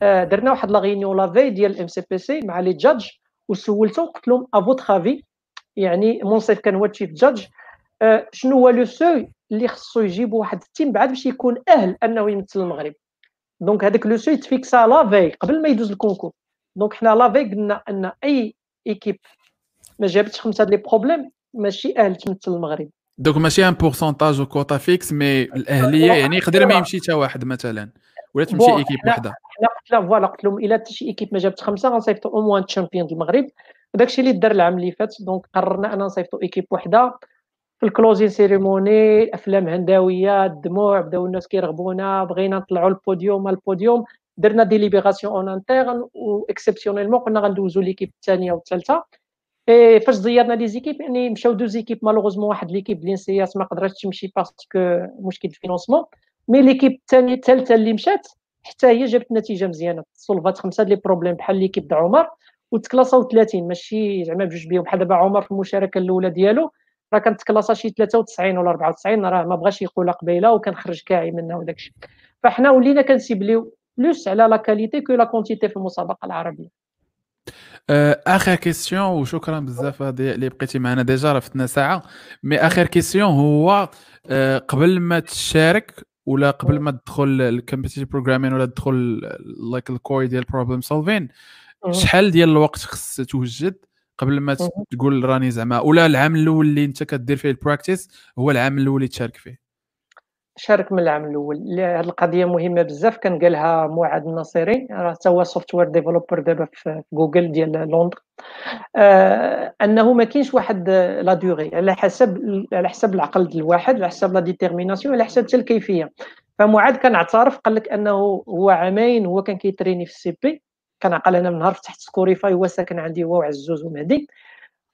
درنا واحد لا غينيون لا في ديال الام سي بي سي مع لي جادج، وسولتهم قلت لهم ا فوتر افي، يعني منصف كان هو تشيف جادج، شنو هو لو سوي اللي خصو يجيبو واحد التيم بعد باش يكون اهل انه يمثل المغرب. دونك هذاك لو سوي تفيكسا لافي قبل ما يدوز الكونكور. دونك حنا لافي قلنا ان اي ايكيب ما جابتش خمسه لي بروبليم ماشي اهل تمثل المغرب. دونك ماشي ان بورسونتاج وكوطا فيكس، مي الاهليه يعني يقدر ما يمشي حتى واحد مثلا، ولا تمشي ايكيب وحده. حنا قلت لهم فوالا، قلت لهم الا حتى شي ايكيب ما جابت خمسه غنصيفطوا او موان تشامبيون المغرب. داكشي اللي دار العام اللي فات. دونك قررنا ان نصيفطوا ايكيب وحده في الكلوزين سيريموني، الافلام هنداويه، الدموع، بداو الناس كيرغبونا، بغينا نطلعوا البوديوم البوديوم درنا ديليبيراسيون اون انترن، واكسيبسيونيلمون قلنا غندوزو ليكيب الثانيه والثالثه. اي فاش زيرنا لي زيكيب يعني مشاو دوز زيكيب، مالوغوزمون واحد ليكيب لينسياس ما قدراتش تمشي باسكو مشكل الفينونسمون، مي ليكيب الثانيه الثالثه اللي مشات حتى هي جابت نتيجه مزيانه، سولفات خمسه لي بروبليم بحال ليكيب د عمر، وتكلاصاو ثلاثين ماشي زعما بجوج بيهم. بحال دابا عمر في المشاركه الاولى ديالو راه كانت كلاصا شي ثلاثة وتسعين ولا أربعة وتسعين، راه ما بغاش يقولها قبيله وكنخرج كاعي منها وداك الشيء. فحنا ولينا كنسيبليو بلوس على لا كاليتي كو لا كونتيتي في المسابقه العربيه. اخر كيسيون، وشكرا بزاف اللي بقيتي معنا، ديجا راه فتنا ساعه. مي اخر كيسيون هو آه قبل ما تشارك ولا قبل ما تدخل الكومبيتيتيف بروغرامين ولا تدخل لايك الكور ديال بروبليم سولفين، شحال ديال الوقت خص توجد قبل ما تقول راني زعما، ولا العام الاول اللي انت كدير فيه البراكتيس هو العام الاول اللي تشارك فيه؟ شارك من العام الاول. هذه القضيه مهمه بزاف، كان قالها معاذ الناصري، راه حتى هو سوفت وير ديفلوبر دابا في جوجل ديال لندن، آه انه ما كاينش واحد لا ديوري، على حسب على حسب العقل ديال الواحد، على حسب لا ديتيرميناسيون، على حسب حتى الكيفيه. فمعاذ كان اعترف قال لك انه هو عامين هو كان كيتريني في السي بي، كنعقل انا من نهار فتحت سكوريفاي هو ساكن عندي هو وعزوز ومهدي،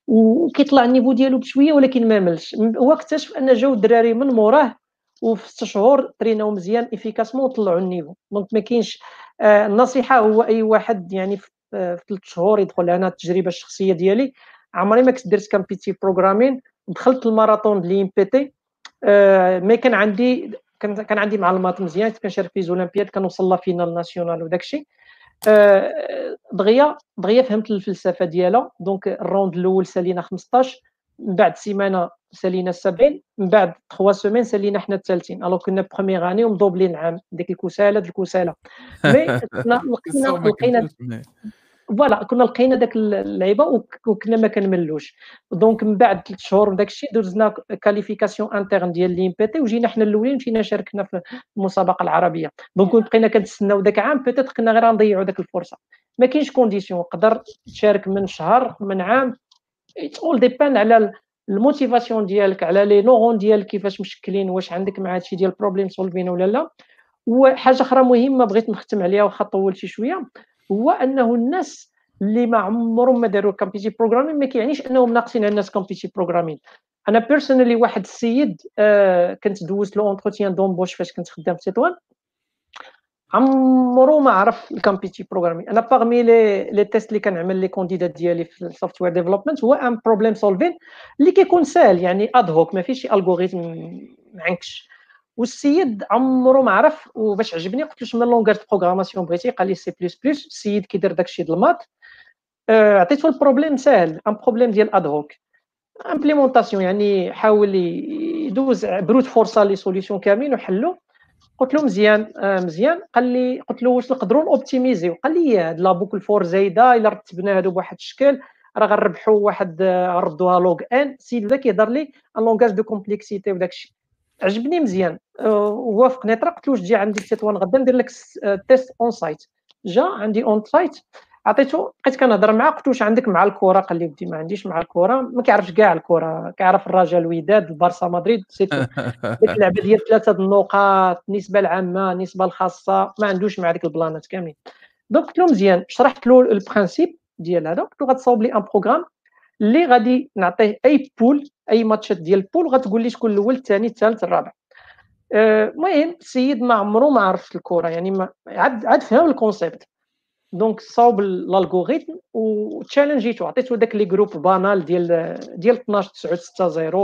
وكيطلع النيفو ديالو بشويه ولكن ما ملش. هو اكتشف ان جاو الدراري من موراه وفي ست شهور تريناو مزيان افيكاسمون وطلعوا النيفو. دونك ما كاينش آه النصيحه هو اي واحد يعني في ثلاث شهور يدخل. انا التجربه الشخصيه ديالي عمري ما كنت درت كامبيتي بروغرامين، دخلت الماراثون ديال ام بي تي، آه ما كان عندي كان عندي معلومات مزيان، كنت كنشارك في زولمبياد، كنوصل لا فينال ناسيونال وداكشي. آه دغيا دغيا فهمت الفلسفه ديالها. دونك الروند الاول سالينا خمسطاش، من بعد سيمانه سالينا سبعين، من بعد ثلاث سيمين سالينا حنا الثالثين، الو كنا بروميير اني ومضوبلين العام ديك الكساله ديال الكساله. مي لقينا لقينا فوالا كنا لقينا داك اللعيبه وكنا ما كنملوش. دونك من بعد ثلاث شهور داك الشيء درزنا كاليفيكاسيون انترن ديال لي ام بي تي وجينا حنا الاولين، مشينا شاركنا في المسابقه العربيه. دونك بقينا كنتسناو داك عام، بيتيت كنا غير نضيعوا داك الفرصه. ما كاينش كونديسيون، تقدر تشارك من شهر من عام، تقول ديبان على الموتيفاسيون ديالك، على لي نورون ديالك كيفاش مشكلين، واش عندك مع هادشي ديال بروبليم سولفين ولا لا. وحاجه اخرى مهمه بغيت نختم عليها واخا طولت شي شويه، هو انه الناس اللي ما عمرهم ما داروا كامبيتي بروغرامين ما كيعنيش انهم ناقصين على الناس كامبيتي بروغرامين. انا بيرسونالي واحد السيد آه كنت دوزت لو اونتروتيان دومبوش فاش كنت خدام في تطوان، عمرو ما عرف الكامبيتي بروغرامين. انا باغمي لي لي تيست اللي كنعمل لي كونديدات ديالي في السوفت وير ديفلوبمنت هو ان بروبليم سولفين اللي كيكون ساهل، يعني اد هوك، ما فيهش شي الغوريثم معكش. والسيد عمرو ما عرف، وباش عجبني قلت له شنو لونغاج بروغراماسيون بغيتي، قال لي سي بلس بلس. السيد كيدير داكشي ديال المات، عطيته البروبليم ساهل، ان بروبليم ديال اد هوك امبليمونطاسيون، يعني حاول يدوز بروت فورسا لي سوليسيون كاملين وحلو. قلت له مزيان مزيان. قال لي، قلت له واش نقدروا نوبتيميزيو؟ قال لي هاد لا بوكل فور زايده، الا رتبنا هادو بواحد الشكل راه غنربحوا واحد، ردوها لوغ ان. السيد هذا كيهضر لي ان لونغاج دو كومبليكسيتي وداكشي، عجبني مزيان. وافقني طرق. قلت له واش تجي عندي تطوان غدا ندير لك تيست اون سايت. جا عندي اون سايت، عطيته، بقيت كنهضر معاه، قلت له واش عندك مع الكره؟ قال لي بدي ما عنديش مع الكره، ما كيعرفش كاع الكره، كيعرف الرجاء الوداد البارسا مدريد سيتو، ديك اللعبه ديال ثلاثه النقاط، النسبه العامه النسبه الخاصه، ما عندوش مع ديك البلانات كاملين. دونك قلت له مزيان، شرحت له البرانسيب ديال هذا، قلت له غتصاوب لي ان بروغرام اللي غادي نعطيه اي بول، اي ماتشات ديال البول، غتقول لي شكون الاول الثاني الثالث الرابع. المهم أه السيد ما عمرو ما عرفش الكره، يعني ما عاد عاد فهم الكونسيبت. دونك صاوب الالغوريثم وتشالنجيتو، عطيتو داك لي جروب بانال ديال ديال اثناش تسعة ستة صفر،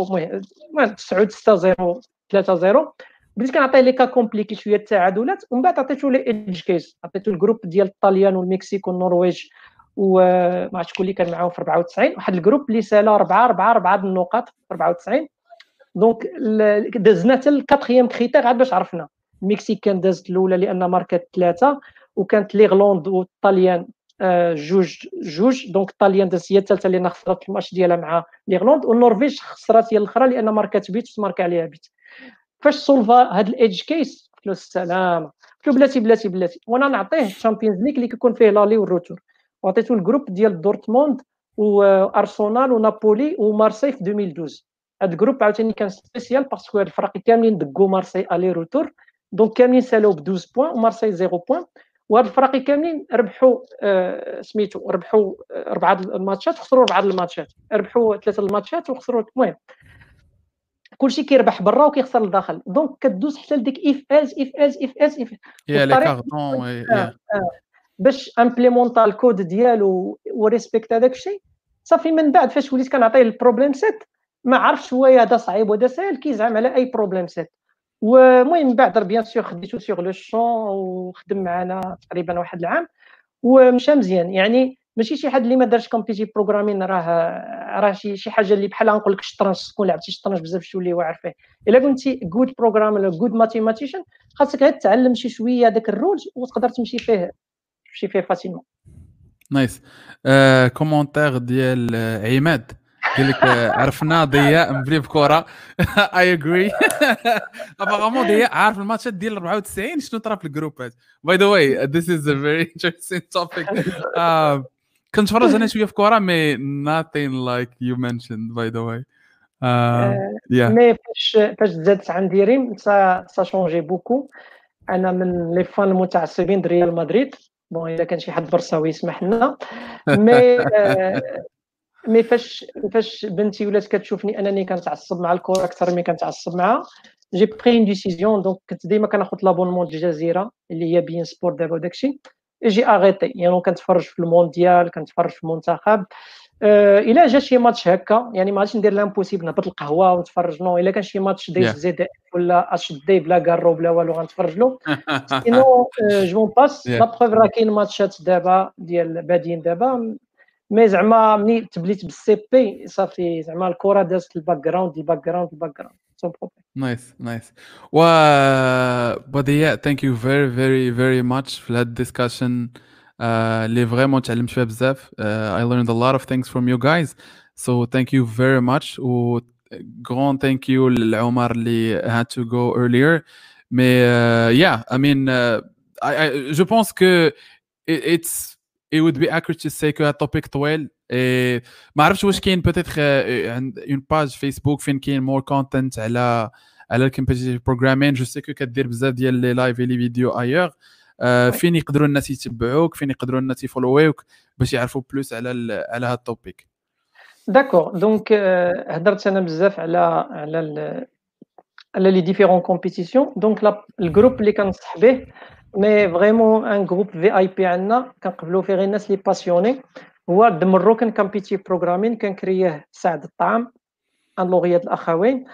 المهم تسعة ستة صفر ثلاثة صفر. بديت كنعطيه لي كا كومبليكي شويه التعادلات، ومن بعد عطيتو لي ايدج كيس، عطيتو الجروب ديال الطليان والمكسيك والنرويج وما عرفت شكون اللي كان معاهم في أربعة وتسعين، واحد الجروب اللي سالا أربعة أربعة أربعة د النقاط في أربعة وتسعين. دونك دزنا حتى الكاتريام كريتير عاد باش عرفنا، المكسيك كان دازت الاولى لان ماركات ثلاثه، وكانت ليغلوند والطاليان جوج جوج، دونك الطاليان دازت هي الثالثه لان خسرت الماتش ديالها مع ليغلوند، والنرويج خسرات هي الاخرى لان ماركات بيت تماركا عليها بيت. فاش سولفا هاد الايدج كيس قلت له السلامه، قلت له بلاتي بلاتي بلاتي، وانا نعطيه الشامبيونز ليغ اللي كيكون فيه لالي والروتور، وعطيتو الجروب ديال دورتموند وارسنال ونابولي ومارسي في ألفين واثناش. هاد الجروب عاوتاني كان سبيسيال باسكو هاد الفرق كاملين دقوا مارسي الي روتور، دونك كاملين سالوا ب اثناش بوان ومارسي صفر بوان، وهاد الفرق كاملين ربحوا آه سميتو ربحوا اربعه الماتشات وخسروا اربعه الماتشات، ربحوا ثلاثه الماتشات وخسروا. المهم كلشي كيربح برا وكيخسر لداخل، دونك كدوز حتى لديك اف از اف از اف از اف يا لي كاردون باش امبليمونطا الكود ديالو وريسبكت هذاك الشيء صافي. من بعد فاش وليت كنعطيه البروبليم سيت ما عرفش هو هذا صعيب وهذا ساهل، كيزعم على اي بروبليم سيت. والمهم من بعد بيان سور خديتو سيغ لو شون وخدم معنا تقريبا واحد العام ومشى مزيان. يعني ماشي شي حد اللي ما دارش كومبيتي بروغرامين راه راه شي شي حاجه اللي بحالها. نقول لك الشطرنج، تكون لعبتي الشطرنج بزاف تولي واعر فيه. الا كنتي جود بروغرامر ولا جود ماتيماتيشن خاصك غير تعلم شي شويه داك الرولز وتقدر تمشي فيه شي فيه فاتيمون. نايس. آه، كومونتير ديال آه، عماد قال لك آه، عرفنا ضياء مبلي بكره. اي اجري. ابارامون ضياء عارف الماتشات ديال أربعة وتسعين شنو طرا في الجروبات. باي ذا واي ذيس از ا فيري انتريستين توبيك. كنتفرج انا شويه في كره مي ناتين لايك يو منشند باي ذا واي. مي فاش فاش زادت عندي ريم سا شونجي بوكو. انا من لي فان المتعصبين د ريال مدريد. بون اذا كان شي حد برصاوي يسمح لنا. مي مي فاش فاش بنتي ولات كتشوفني انني كنتعصب مع الكره اكثر ملي كنتعصب معها جي بري ان ديسيزيون. دونك كنت ديما كناخذ لابونمون الجزيره اللي هي بين سبور دابا وداكشي اجي اغيطي يعني كنتفرج في المونديال كنتفرج في المنتخب. أه الا جا شي ماتش هكا يعني ما غاديش ندير لامبوسيبل نهبط القهوه ونتفرج نو. الا كان شي ماتش ديال الجزائر ولا اش دي بلا كارو بلا والو غنتفرج له سينو جون باس لا بروف. راه كاين ماتشات دابا ديال بادين دابا مي زعما ملي تبليت بالسي بي صافي زعما الكره دازت الباك جراوند الباك جراوند الباك جراوند سون بروبليم. نايس نايس. و بديع ثانك يو فيري فيري فيري ماتش في هاد الديسكشن اللي فريمون تعلمت فيها بزاف. I learned a lot of things from you guys so thank you very much. و grand thank you لعمر اللي had to go earlier. Mais uh, yeah I mean uh, I, I, je pense que it, it's it would be accurate to say que a topic طويل. et ما عرفتش واش كاين peut-être une page Facebook فين كاين more content على على competitive programming. je sais que كدير بزاف ديال لي لايف و لي فيديو ailleurs. فين يقدروا الناس يتبعوك فين يقدروا الناس يفولووك باش يعرفوا بلوس على على هذا التوبيك. داكور دونك هضرت انا بزاف على على على لي ديفيرون كومبيتيسيون. دونك الجروب اللي كنصح به مي فريمون ان جروب في اي بي عندنا كنقبلوا فيه غير الناس لي باسيوني. هو د مروكن كومبيتيف بروغرامين كنكريه سعد الطعام ان لوغيا الاخوين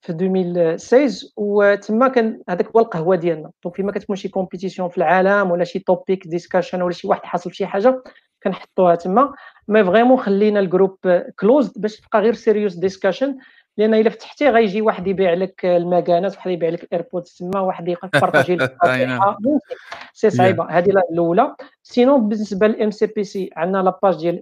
في ألفين وستة عشر وتما كان هذاك هو القهوه ديالنا. دونك فيما كتكون شي كومبيتيسيون في العالم ولا شي توبيك ديسكاشن ولا شي واحد حاصل شي حاجه كنحطوها تما. مي فريمون خلينا الجروب كلوزد باش تبقى غير سيريوس ديسكاشن لان الا فتحتي غيجي واحد يبيع لك المكانات واحد يبيع لك الايربودز تما واحد يبارطاجي لك سي صعيبه هذه الاولى. سينون بالنسبه للام سي بي سي عندنا لاباج ديال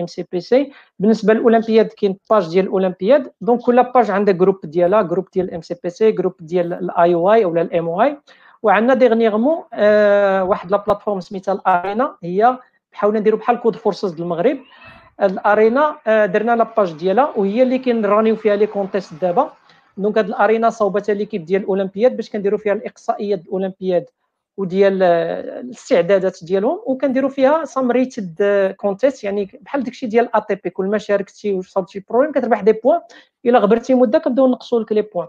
ام سي بي سي. بالنسبه للاولمبياد كاين باج ديال الاولمبياد. دونك كل باج عندها جروب ديالها جروب ديال ام سي بي سي جروب ديال الاي او اي ولا الام او اي. وعندنا ديغنيغمون آه واحد لا بلاتفورم سميتها الارينا هي بحاولنا نديروا بحال كود فورسز ديال المغرب. هاد الارينا درنا لاباج ديالها وهي اللي كنرانيو فيها لي كونتيست دابا. دونك هاد الارينا صوبتها ليكيب ديال الاولمبياد باش كنديروا فيها الاقصائيات ديال الاولمبياد وديال الاستعدادات ديالهم وكنديروا فيها سامريتد كونتيست يعني بحال داكشي ديال اي تي بي. كل ما شاركتي وصلتي بروبليم كتربح دي بوان. الا غبرتي مده كنبداو نقصوا لك لي بوان.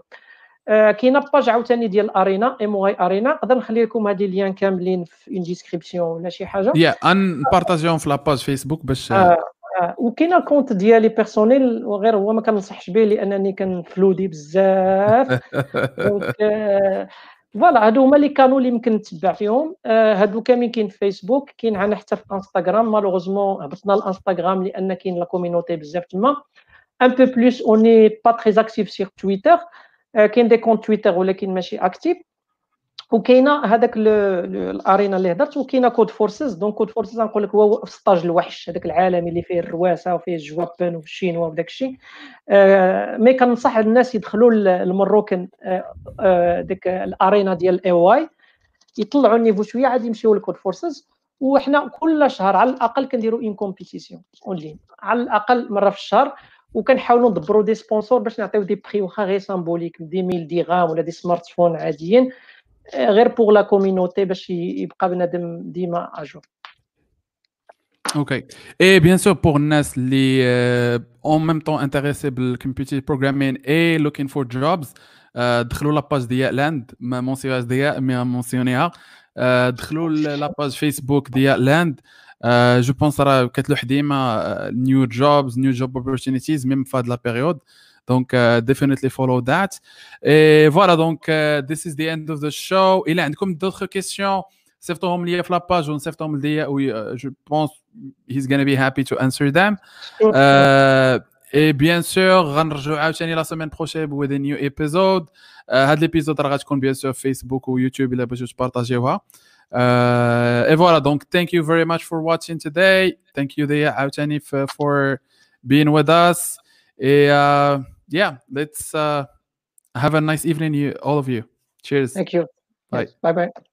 آه كاينه باج عاوتاني ديال ارينا ام واي ارينا نقدر نخلي لكم هاد الليان كاملين في اون ديسكريبسيون ولا شي حاجه. يا نبارطاجيهم في لاباج فيسبوك باش وكاين الكونت ديالي بيرسونيل وغير هو ما كنصحش به لانني كنفلودي بزاف. دونك فوالا هادو هما لي كانو اللي يمكن تتبع فيهم. هادو كاملين كاين في فيسبوك كاين عندنا حتى في انستغرام. مالوغوزمون هبطنا الانستغرام لان كاين لا كوميونيتي بزاف تما ان بو بلوس اوني با تري اكتيف سير تويتر. كاين دي كونت تويتر ولكن ماشي اكتيف. وكاينه هذاك الارينا اللي هضرت وكاينه كود فورسز. دونك كود فورسز نقول لك هو في ستاج الوحش هذاك العالمي اللي فيه الرواسه وفيه الجوابان والشينوا وداك الشيء. آه مي كنصح الناس يدخلوا المروكن آه آه ديك الارينا ديال الاي واي يطلعوا النيفو شويه عاد يمشيو للكود فورسز. وحنا كل شهر على الاقل كنديروا ان كومبيتيسيون اونلاين على الاقل مره في الشهر. وكنحاولوا ندبروا دي سبونسور باش نعطيو دي بري واخا غير سامبوليك دي ميل ديغام ولا دي سمارت فون عاديين غير بوغ لا كوميونيتي باش يبقى بنادم ديما اجور. اوكي اي بيان سور بوغ الناس اللي اون ميم طون انتريسي بالكمبيوتر بروغرامين اي لوكين فور جوبز دخلوا لاباج ديال لاند ما مونسيوناش ديال مي مونسيونيها. دخلوا لاباج فيسبوك ديال لاند. جو بونس راه كتلوح ديما نيو جوبز نيو جوب اوبورتونيتيز ميم فهاد لا بيريود. Donc uh, definitely follow that. Et voilà donc uh, this is the end of the show. Il y a d'autres questions. Seftom lié à la page ou Seftom lié ou je pense he's going to be happy to answer them. Euh et bien sûr, غنرجعوا عاوتاني la semaine prochaine with a new episode. هذا الابيزود راه غتكون bien sûr Facebook ou YouTube الا بغيتو تبارطاجيوها. Uh, et voilà, donc thank you very much for watching today. Thank you Dia Outani for being with us. Et, uh, yeah, let's uh, have a nice evening, you, all of you. Cheers. Thank you. Bye. Yes. Bye bye.